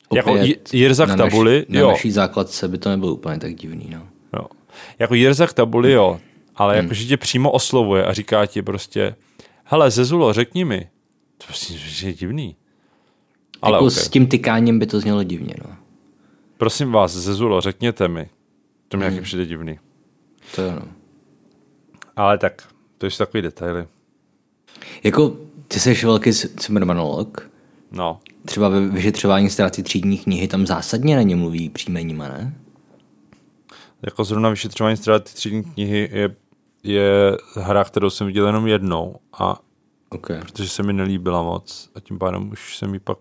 Opět jako Jirza k tabuli, na naši, jo. Na naší základce by to nebylo úplně tak divný, no. No. Jako Jirza k tabuli, jo, ale hmm. jakože tě přímo oslovuje a říká ti prostě, hele, Zezulo, řekni mi. To prostě je divný. Ale jako okay. S tím tykáním by to znělo divně, no. Prosím vás, Zezulo, řekněte mi. To mi hmm. nějaký přijde divný. To je, no. Ale tak, to jsou takový detaily. Jako, ty jsi velký cimrmanolog. No. Třeba ve vyšetřování ztráty třídní knihy tam zásadně na ně mluví příjmeníma, ne? Jako zrovna vyšetřování ztráty třídní knihy je, je hra, kterou jsem viděl jenom jednou a okay. Protože se mi nelíbila moc a tím pádem už jsem ji pak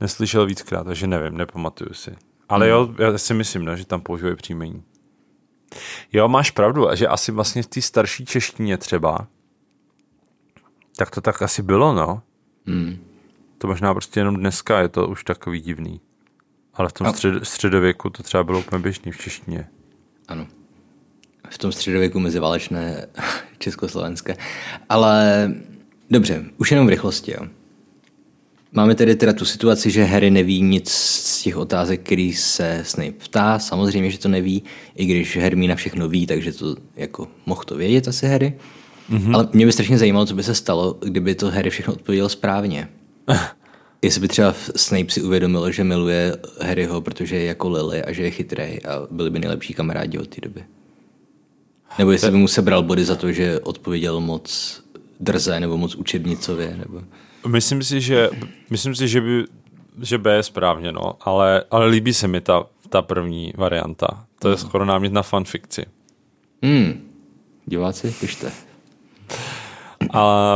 neslyšel víckrát, takže nevím, nepamatuju si. Ale jo, já si myslím, ne, že tam používají příjmení. Jo, máš pravdu, že asi vlastně v té starší češtině třeba, tak to tak asi bylo, no. Hmm. To možná prostě jenom dneska je to už takový divný. Ale v tom střed, středověku to třeba bylo úplně běžný v češtině. Ano. V tom středověku meziválečné československé. Ale dobře, už jenom v rychlosti, jo. Máme tedy teda tu situaci, že Harry neví nic z těch otázek, který se Snape ptá. Samozřejmě, že to neví, i když Hermína všechno ví, takže to jako mohl to vědět asi Harry. Mm-hmm. Ale mě by strašně zajímalo, co by se stalo, kdyby to Harry všechno odpověděl správně. Jestli by třeba Snape si uvědomil, že miluje Harryho, protože je jako Lily a že je chytrej a byli by nejlepší kamarádi od té doby. Nebo jestli by mu sebral body za to, že odpověděl moc drze nebo moc učebnicově. Nebo... Myslím si, že, myslím si, že, by, že B je správně, no, ale, ale líbí se mi ta, ta první varianta. To je mm. skoro námět na fanfikci. Mm. Diváci, pište. A,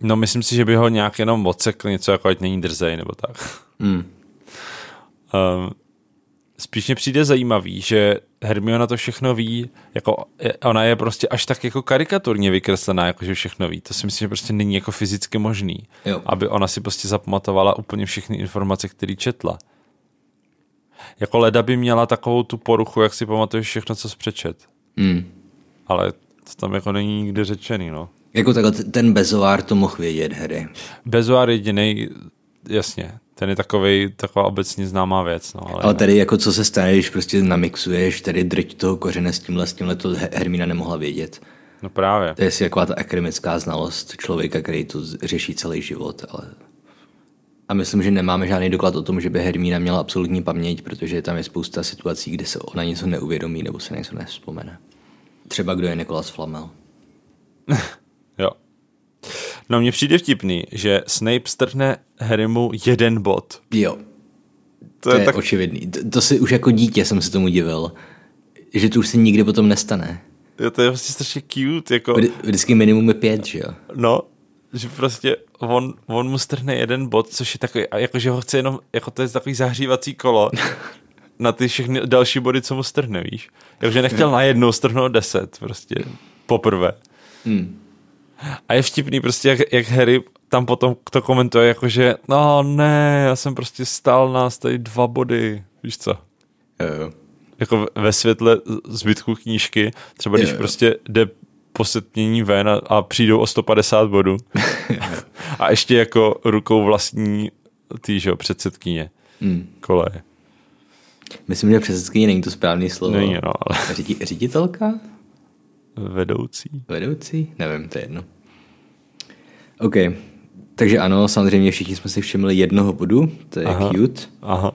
no, myslím si, že by ho nějak jenom odsekl něco, jako ať není drzej, nebo tak. Mm. Um, spíš mě přijde zajímavý, že Hermiona to všechno ví, jako ona je prostě až tak jako karikaturně vykreslená, jakože všechno ví. To si myslím, že prostě není jako fyzicky možný, jo. Aby ona si prostě zapamatovala úplně všechny informace, které četla. Jako leda by měla takovou tu poruchu, jak si pamatuješ všechno, co jsi přečet. Mm. Ale to tam jako není nikdy řečený, no. Jako takhle ten Bezoár to mohl vědět, Harry. Bezoár jedinej, jasně. Ten je takovej, taková obecně známá věc. No, ale ale tady jako co se stane, když prostě namixuješ, tady drť toho kořene s tímhle, s tímhle to Hermína nemohla vědět. No právě. To je si taková ta akademická znalost člověka, který to řeší celý život. Ale... A myslím, že nemáme žádný doklad o tom, že by Hermína měla absolutní paměť, protože tam je spousta situací, kde se ona něco neuvědomí nebo se něco nevzpomene. Třeba kdo je Nicolas Flamel. Jo. No mně přijde vtipný, že Snape strhne Harrymu jeden bod. Jo, to, to je, je tak... očividný. To, to si už jako dítě jsem se tomu divil, že to už se nikdy potom nestane. Jo, to je prostě strašně cute. Jako... Vždy, vždycky minimum je pět, že jo? No, že prostě on, on mu strhne jeden bod, což je takový, a jakože ho chce jenom, jako to je takový zahřívací kolo na ty všechny další body, co mu strhne, víš? Jakože nechtěl najednou strhnout deset, prostě. poprvé. Hmm. A je vtipný prostě, jak, jak Harry tam potom to komentuje, jakože no ne, já jsem prostě stál nás tady dva body, víš co? Jo, jo. Jako ve světle zbytku knížky, třeba když jo, jo. prostě jde posetnění ven a, a přijdou o sto padesát bodů. A ještě jako rukou vlastní týžo, předsedkyně. Mm. Koleje. Myslím, že předsedkyně není to správný slovo. Není, no, ale... Řidi, ředitelka? Vedoucí. Vedoucí? Nevím, to je jedno. OK, takže ano, samozřejmě všichni jsme si všimli jednoho bodu, to je aha, cute. Aha.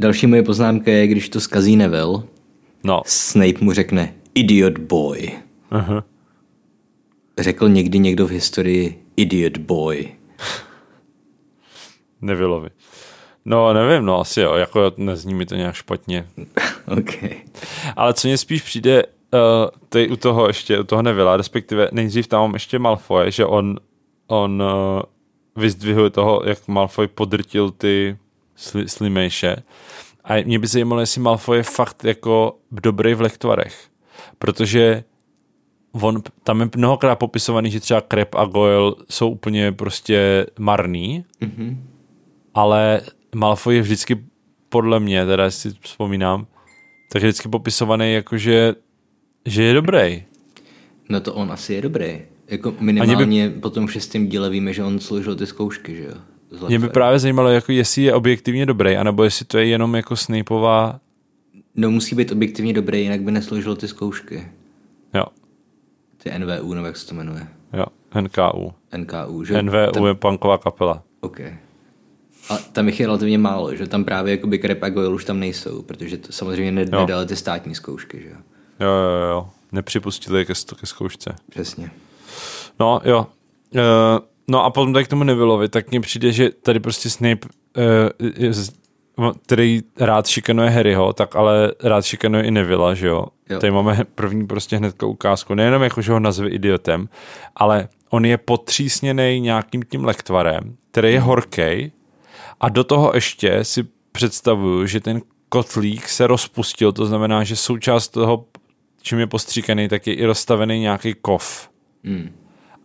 Další moje poznámka je, když to zkazí Neville, no. Snape mu řekne idiot boy. Aha. Řekl někdy někdo v historii idiot boy? Nevilleovi. No, nevím, no asi jo, jako nezní mi to nějak špatně. Okay. Ale co mě spíš přijde, uh, tady u toho ještě, u toho Nevilla, respektive nejdřív tam mám ještě Malfoy, že on, on uh, vyzdvihuje toho, jak Malfoy podrtil ty sli, slimejše. A mě by zajímalo, jestli Malfoy je fakt jako dobrý v lektvarech. Protože on, tam je mnohokrát popisovaný, že třeba Crab a Goyle jsou úplně prostě marný, mm-hmm. ale Malfoy je vždycky, podle mě, teda si vzpomínám, tak je vždycky popisovaný jako, že, že je dobrý. No to on asi je dobrý. Jako minimálně by... potom v šestém díle víme, že on složil ty zkoušky, že jo? Zlepšen. Mě by právě zajímalo, jako jestli je objektivně dobrý, anebo jestli to je jenom jako Snapeová... No musí být objektivně dobrý, jinak by nesložil ty zkoušky. Jo. Ty N V U, nebo jak se to jmenuje? Jo, N K U. N K U, že? N V U tam... je punková kapela. OK. A tam jich je relativně málo, že tam právě jakoby Crab a Goyle už tam nejsou, protože to samozřejmě nedali ty státní zkoušky, že jo? Jo, jo, jo. Nepřipustili je ke, ke zkoušce. Přesně. No, jo. E, no a potom tady k tomu Nevilleovi, tak mně přijde, že tady prostě Snape, e, je, který rád šikanuje Harryho, tak ale rád šikanuje i Nevilla, že jo? jo? Tady máme první prostě hnedka ukázku. Nejenom jako, že ho nazve idiotem, ale on je potřísněnej nějakým tím lektvarem, který je horkej. A do toho ještě si představuju, že ten kotlík se rozpustil, to znamená, že součást toho, čím je postříkaný, tak je i rozstavený nějaký kov. Mm.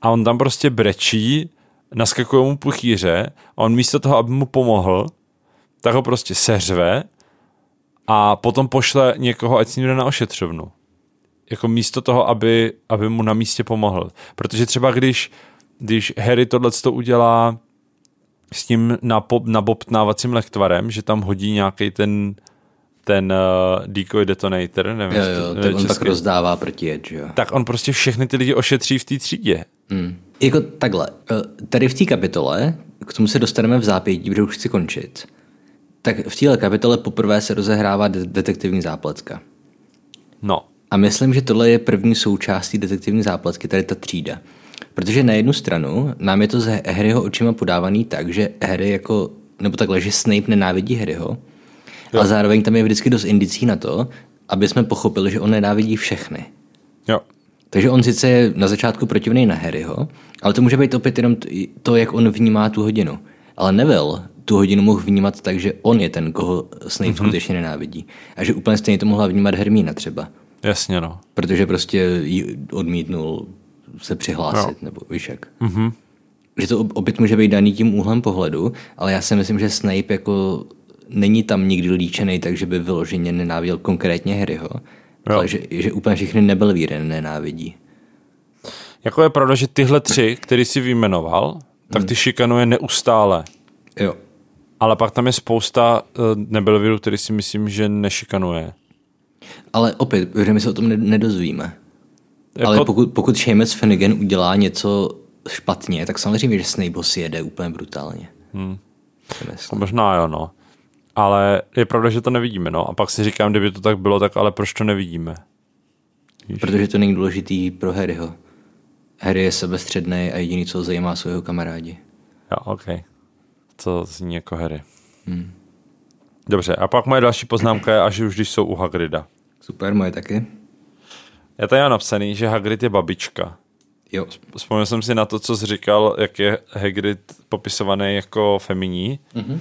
A on tam prostě brečí, naskakuje mu puchýře a on místo toho, aby mu pomohl, tak ho prostě seřve a potom pošle někoho, ať s ním jde na ošetřovnu. Jako místo toho, aby, aby mu na místě pomohl. Protože třeba když, když Harry tohleto udělá s tím napop, nabobtnávacím lektvarem, že tam hodí nějaký ten ten uh, decoy detonator, nevím. Jo, jo, to, tak on tak rozdává proti edge, jo. Tak on prostě všechny ty lidi ošetří v té třídě. Hmm. Jako takhle, tady v té kapitole, k tomu se dostaneme v zápětí, protože už chci končit, tak v téhle kapitole poprvé se rozehrává de- detektivní zápletka. No. A myslím, že tohle je první součástí detektivní zápletky, tady ta třída. Protože na jednu stranu nám je to z Harryho očima podávaný tak, že Harry jako, nebo takhle, že Snape nenávidí Harryho, jo. A zároveň tam je vždycky dost indicí na to, aby jsme pochopili, že on nenávidí všechny. Jo. Takže on sice je na začátku protivný na Harryho, ale to může být opět jenom to, jak on vnímá tu hodinu. Ale Neville tu hodinu mohl vnímat tak, že on je ten, koho Snape mm-hmm. skutečně nenávidí. A že úplně stejně to mohla vnímat Hermína třeba. Jasně, no. Protože prostě ji odmítnul se přihlásit, no. Nebo víš jak. Mm-hmm. Že to opět může být daný tím úhlem pohledu, ale já si myslím, že Snape jako není tam nikdy líčený, takže by vyloženě nenáviděl konkrétně Harryho, no. Ale že, že úplně všechny nebelvíry nenávidí. Jako je pravda, že tyhle tři, který si vyjmenoval, tak ty mm. šikanuje neustále. Jo. Ale pak tam je spousta nebelvírů, který si myslím, že nešikanuje. Ale opět, že my se o tom nedozvíme. Jako... Ale pokud, pokud Seamus Finnegan udělá něco špatně, tak samozřejmě, že Snape ho sjede úplně brutálně. Hmm. Možná jo, no. Ale je pravda, že to nevidíme, no. A pak si říkám, kdyby to tak bylo, tak ale proč to nevidíme? Víš? Protože to není důležitý pro Harryho. Harry je sebestředný a jediný, co ho zajímá, jsou jeho kamarádi. Jo, ok. To zní jako Harry. Hmm. Dobře, a pak moje další poznámka je, až už když jsou u Hagrida. Super, moje taky. Já tady mám napsaný, že Hagrid je babička. Jo. Vzpomněl jsem si na to, co jsi říkal, jak je Hagrid popisovaný jako feminí. Mm-hmm.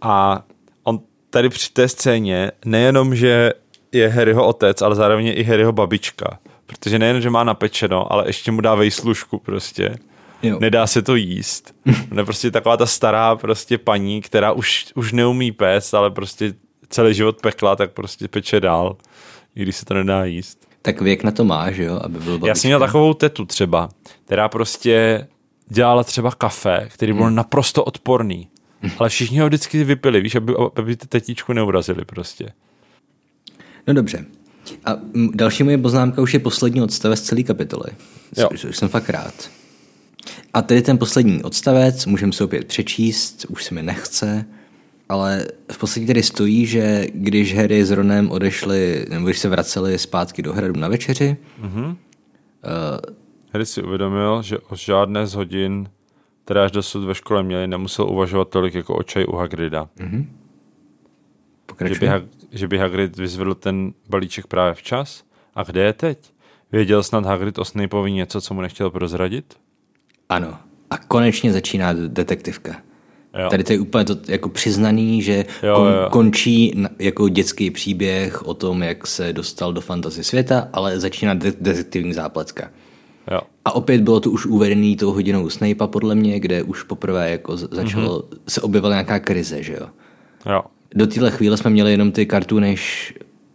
A on tady při té scéně nejenom, že je Harryho otec, ale zároveň i Harryho babička. Protože nejen, že má napečeno, ale ještě mu dá vejslušku prostě. Jo. Nedá se to jíst. Ona je prostě taková ta stará prostě paní, která už, už neumí péct, ale prostě celý život pekla, tak prostě peče dál, i když se to nedá jíst. Tak věk na to má, že jo? Aby byl babička. Já jsem měl takovou tetu třeba, která prostě dělala třeba kafe, který byl hmm. naprosto odporný. Ale všichni ho vždycky vypili, víš, aby, aby tetičku neurazili prostě. No dobře. A další moje poznámka už je poslední odstavec celé kapitoly. Jo. Už jsem fakt rád. A tedy ten poslední odstavec, můžeme se opět přečíst, už se mi nechce, ale v podstatě tady stojí, že když Harry s Ronem odešli, nebo když se vraceli zpátky do hradu na večeři, mm-hmm. uh, Harry si uvědomil, že o žádné z hodin, které až dosud ve škole měli, nemusel uvažovat tolik jako o čaji u Hagrida. Mm-hmm. Že, by Hag- že by Hagrid vyzvedl ten balíček právě včas? A kde je teď? Věděl snad Hagrid o Snapeovi něco, co mu nechtěl prozradit? Ano. A konečně začíná detektivka. Jo. Tady to je úplně to jako přiznaný, že jo, kon- jo. končí jako dětský příběh o tom, jak se dostal do fantasy světa, ale začíná de- detektivní zápletka. Jo. A opět bylo to už uvedený tou hodinou Snape'a podle mě, kde už poprvé jako začalo, mm-hmm. se objevila nějaká krize, že jo? Jo. Do téhle chvíle jsme měli jenom ty kartuny,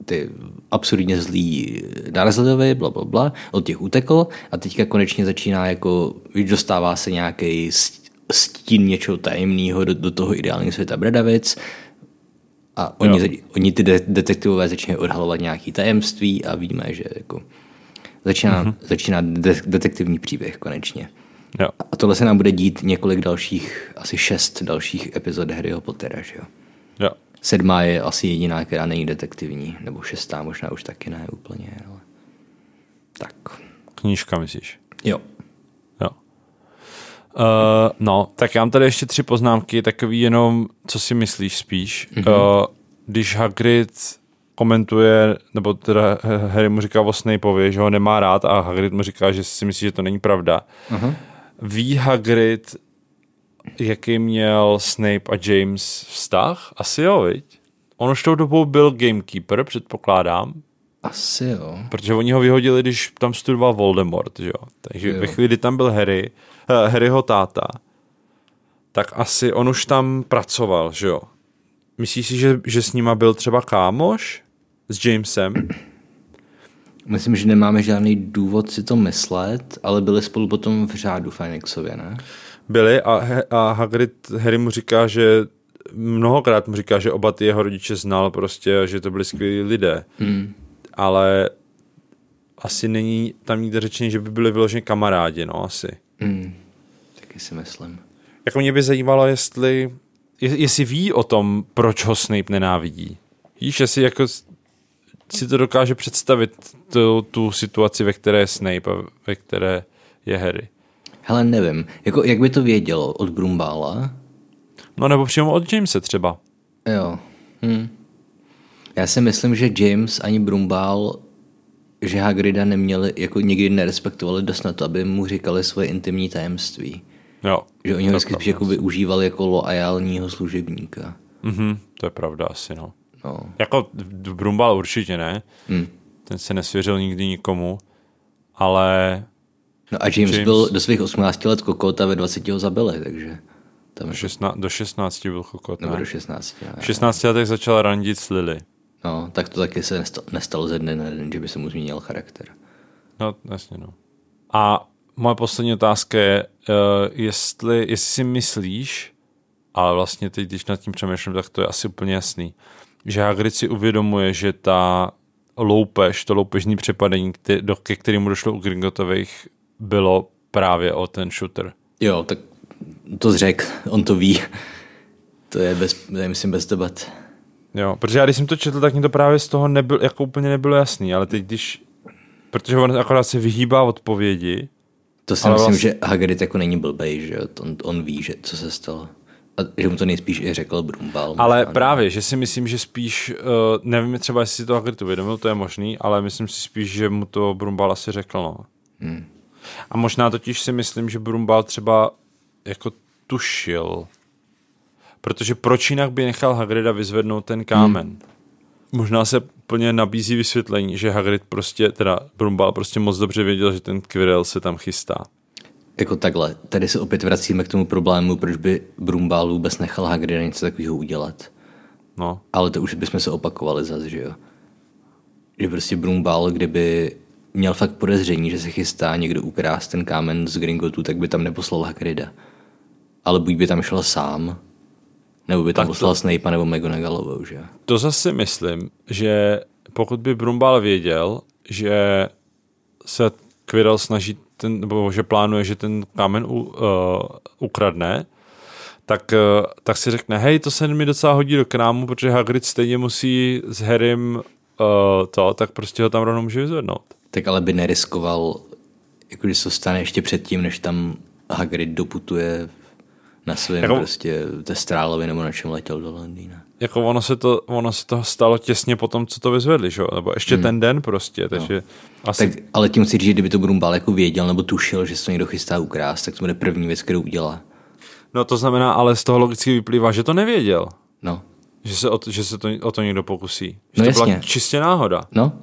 ty absurdně zlý Dursleyové, bla, bla, bla, od těch utekl a teďka konečně začíná jako, dostává se nějaký stín něčeho tajemného do, do toho ideálního světa Bradavic a oni, oni ty de- detektivové začínají odhalovat nějaké tajemství a víme, že jako začíná, mm-hmm. začíná de- detektivní příběh konečně. Jo. A tohle se nám bude dít několik dalších, asi šest dalších epizod Harryho Pottera, že jo? Jo. Sedmá je asi jediná, která není detektivní, nebo šestá možná už taky ne úplně, ale tak. Knížka, myslíš? Jo. Jo. Uh, no, tak já mám tady ještě tři poznámky, takový jenom, co si myslíš spíš. Mm-hmm. Uh, když Hagrid komentuje, nebo teda Harry mu říká o Snapeovi, že ho nemá rád a Hagrid mu říká, že si myslí, že to není pravda. Uh-huh. Ví Hagrid, jaký měl Snape a James vztah? Asi jo, viď? On už tou dobou byl gamekeeper, předpokládám. Asi jo. Protože oni ho vyhodili, když tam studoval Voldemort, že jo? Takže jo. Ve chvíli, kdy tam byl Harry, uh, Harryho táta, tak asi on už tam pracoval, že jo? Myslíš si, že, že s nima byl třeba kámoš? S Jamesem? Myslím, že nemáme žádný důvod si to myslet, ale byli spolu potom v řádu Fenixově, ne? Byli a, a Hagrid, Harry mu říká, že mnohokrát mu říká, že oba ty jeho rodiče znal prostě, že to byli skvělí lidé. Hmm. Ale asi není tam nikde řečený, že by byli vyloženě kamarádi, no asi. Hmm. Taky si myslím. Jako mě by zajímalo, jestli jestli ví o tom, proč ho Snape nenávidí. Víš, jestli jako si to dokáže představit tu, tu situaci, ve které je Snape a ve které je Harry. Hele, nevím. Jako, jak by to vědělo od Brumbála? No nebo přímo od Jamese třeba. Jo. Hm. Já si myslím, že James ani Brumbál, že Hagrida neměli, jako nikdy nerespektovali dost na to, aby mu říkali svoje intimní tajemství. Jo, že oni ho vždycky spíš jako využívali jako loajálního služebníka. Mhm, to je pravda asi, no. no. Jako Brumbál určitě ne. Mm. Ten se nesvěřil nikdy nikomu, ale... No a James, James... byl do svých osmnácti let kokot a ve dvaceti ho zabili, takže... Tam... Do, šestna... do šestnácti byl kokot, ne? Nebo do šestnácti, ne. V šestnácti letech začal randit s Lily. No, tak to taky se nestalo, nestalo ze dne na den, že by se mu změnil charakter. No, jasně, no. A... Moje poslední otázka je, uh, jestli, jestli si myslíš, ale vlastně teď, když nad tím přemýšlím, tak to je asi úplně jasný, že Hagrid si uvědomuje, že ta loupež, to loupežní přepadení, který, do, ke kterému došlo u Gringotových, bylo právě o ten shooter. Jo, tak to zřekl, on to ví. To je, bez, myslím, bez debat. Jo, protože já když jsem to četl, tak mě to právě z toho nebyl, jako úplně nebylo jasný, ale teď, když, protože on akorát se vyhýbá odpovědi. To si ale myslím, vlastně... že Hagrid jako není blbej, že on, on ví, že co se stalo. A že mu to nejspíš i řekl Brumbál. Ale ano. Právě, že si myslím, že spíš, nevím třeba, jestli si to Hagrid uvědomil, to je možný, ale myslím si spíš, že mu to Brumbál asi řekl. No. Hmm. A možná totiž si myslím, že Brumbál třeba jako tušil. Protože proč jinak by nechal Hagrida vyzvednout ten kámen? Hmm. možná se plně nabízí vysvětlení, že Hagrid prostě, teda Brumbál prostě moc dobře věděl, že ten Quirrell se tam chystá. Jako takhle, tady se opět vracíme k tomu problému, proč by Brumbál vůbec nechal Hagrida něco takového udělat. No. Ale to už bychom se opakovali zase, že jo. Že prostě Brumbál, kdyby měl fakt podezření, že se chystá někdo ukrást ten kámen z Gringotu, tak by tam neposlal Hagrida. Ale buď by tam šel sám, nebo by tam to poslal Snape nebo McGonagallovou, že? To zase myslím, že pokud by Brumbál věděl, že se Quirrell snaží, ten, nebo že plánuje, že ten kámen u, uh, ukradne, tak, uh, tak si řekne, hej, to se mi docela hodí do krámu, protože Hagrid stejně musí s Harrym uh, to, tak prostě ho tam rovnou může vyzvednout. Tak ale by neriskoval, jako když se stane ještě předtím, než tam Hagrid doputuje na svém jako, prostě té strálovi nebo na čem letěl do Londýna. Jako ono se to, ono se to stalo těsně po tom, co to vyzvedli, že? Nebo ještě hmm. ten den prostě. Takže no. asi... tak, ale tím chci říct, že kdyby to Brumbál jako věděl nebo tušil, že se to někdo chystá ukrást, tak to bude první věc, kterou udělá. No to znamená, ale z toho logicky vyplývá, že to nevěděl. No. Že se o to, že se to, o to někdo pokusí. Že no to jasně. Byla čistě náhoda. No.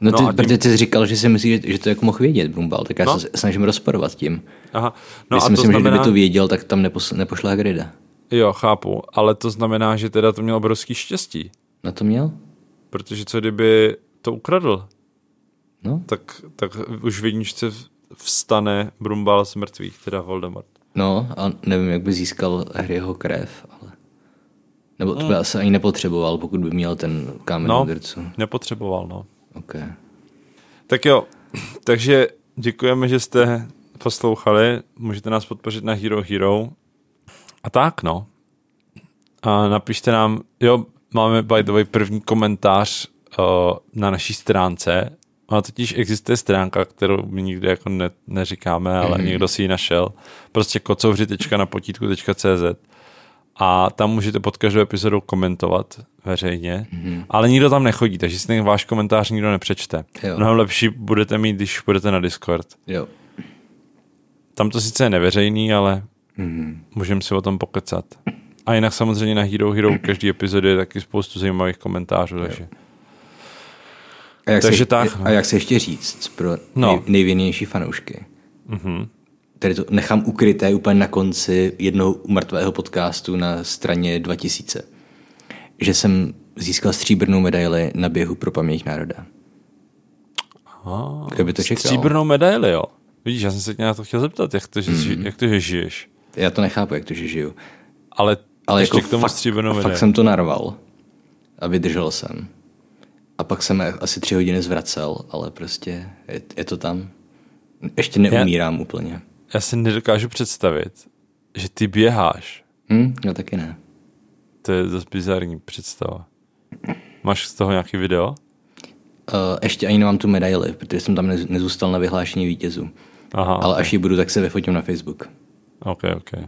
No, no ty, protože ty jsi říkal, že si myslíš, že, že to jako mohl vědět Brumbál, tak já no. se snažím rozporovat tím. Aha. No a myslím, to znamená, že kdyby to věděl, tak tam neposl, nepošla Hagrida. Jo, chápu, ale to znamená, že teda to měl obrovský štěstí. Na to měl? Protože co kdyby to ukradl, no. tak, tak už v jedničce vstane Brumbál z mrtvých, teda Voldemort. No a nevím, jak by získal Harryho krev, ale... nebo to by no. asi ani nepotřeboval, pokud by měl ten kámen no, drcu. nepotřeboval, no. Okay. Tak jo, takže děkujeme, že jste poslouchali, můžete nás podpořit na Hero Hero a tak no a napište nám, jo, máme by the way první komentář uh, na naší stránce, a totiž existuje stránka, kterou my nikdy jako ne, neříkáme, ale mm-hmm. někdo si ji našel, prostě kocovři tečka napotítku tečka cz a tam můžete pod každou epizodu komentovat veřejně, mm-hmm. ale nikdo tam nechodí, takže si ten váš komentář nikdo nepřečte. Jo. Mnohem lepší budete mít, když budete na Discord. Jo. Tam to sice je neveřejný, ale mm-hmm. můžeme si o tom pokecat. A jinak samozřejmě na Hero Hero každý epizody je taky spoustu zajímavých komentářů. Takže. A, jak takže se, tak, a jak se ještě říct pro no. nejvěrnější fanoušky? Mhm. Tady to nechám ukryté úplně na konci jednoho mrtvého podcastu na straně dva tisíce. Že jsem získal stříbrnou medaili na běhu pro paměť národa. Aha, kdo by to čekal? Stříbrnou medaili, jo. Vidíš, já jsem se tě na to chtěl zeptat, jak to, že, mm. jak to, že žiješ. Já to nechápu, jak to, že žiju. Ale, Ale ještě jako k tomu fakt, stříbrnou medaili. Fakt jsem to narval a vydržel jsem. A pak jsem asi tři hodiny zvracel, ale prostě je, je to tam. Ještě neumírám já... úplně. Já si nedokážu představit, že ty běháš. Hmm, no taky ne. To je dost bizarní představa. Máš z toho nějaký video? Uh, ještě ani nemám tu medaili, protože jsem tam nezůstal na vyhlášení vítězů. Aha, ale okay. Až ji budu, tak se vyfotím na Facebook. Ok, ok.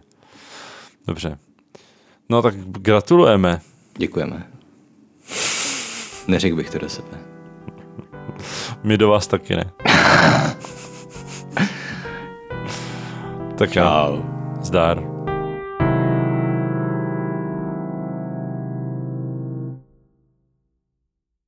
Dobře. No tak gratulujeme. Děkujeme. Neřekl bych to do sebe. My do vás taky ne. Tak jo. Zdar.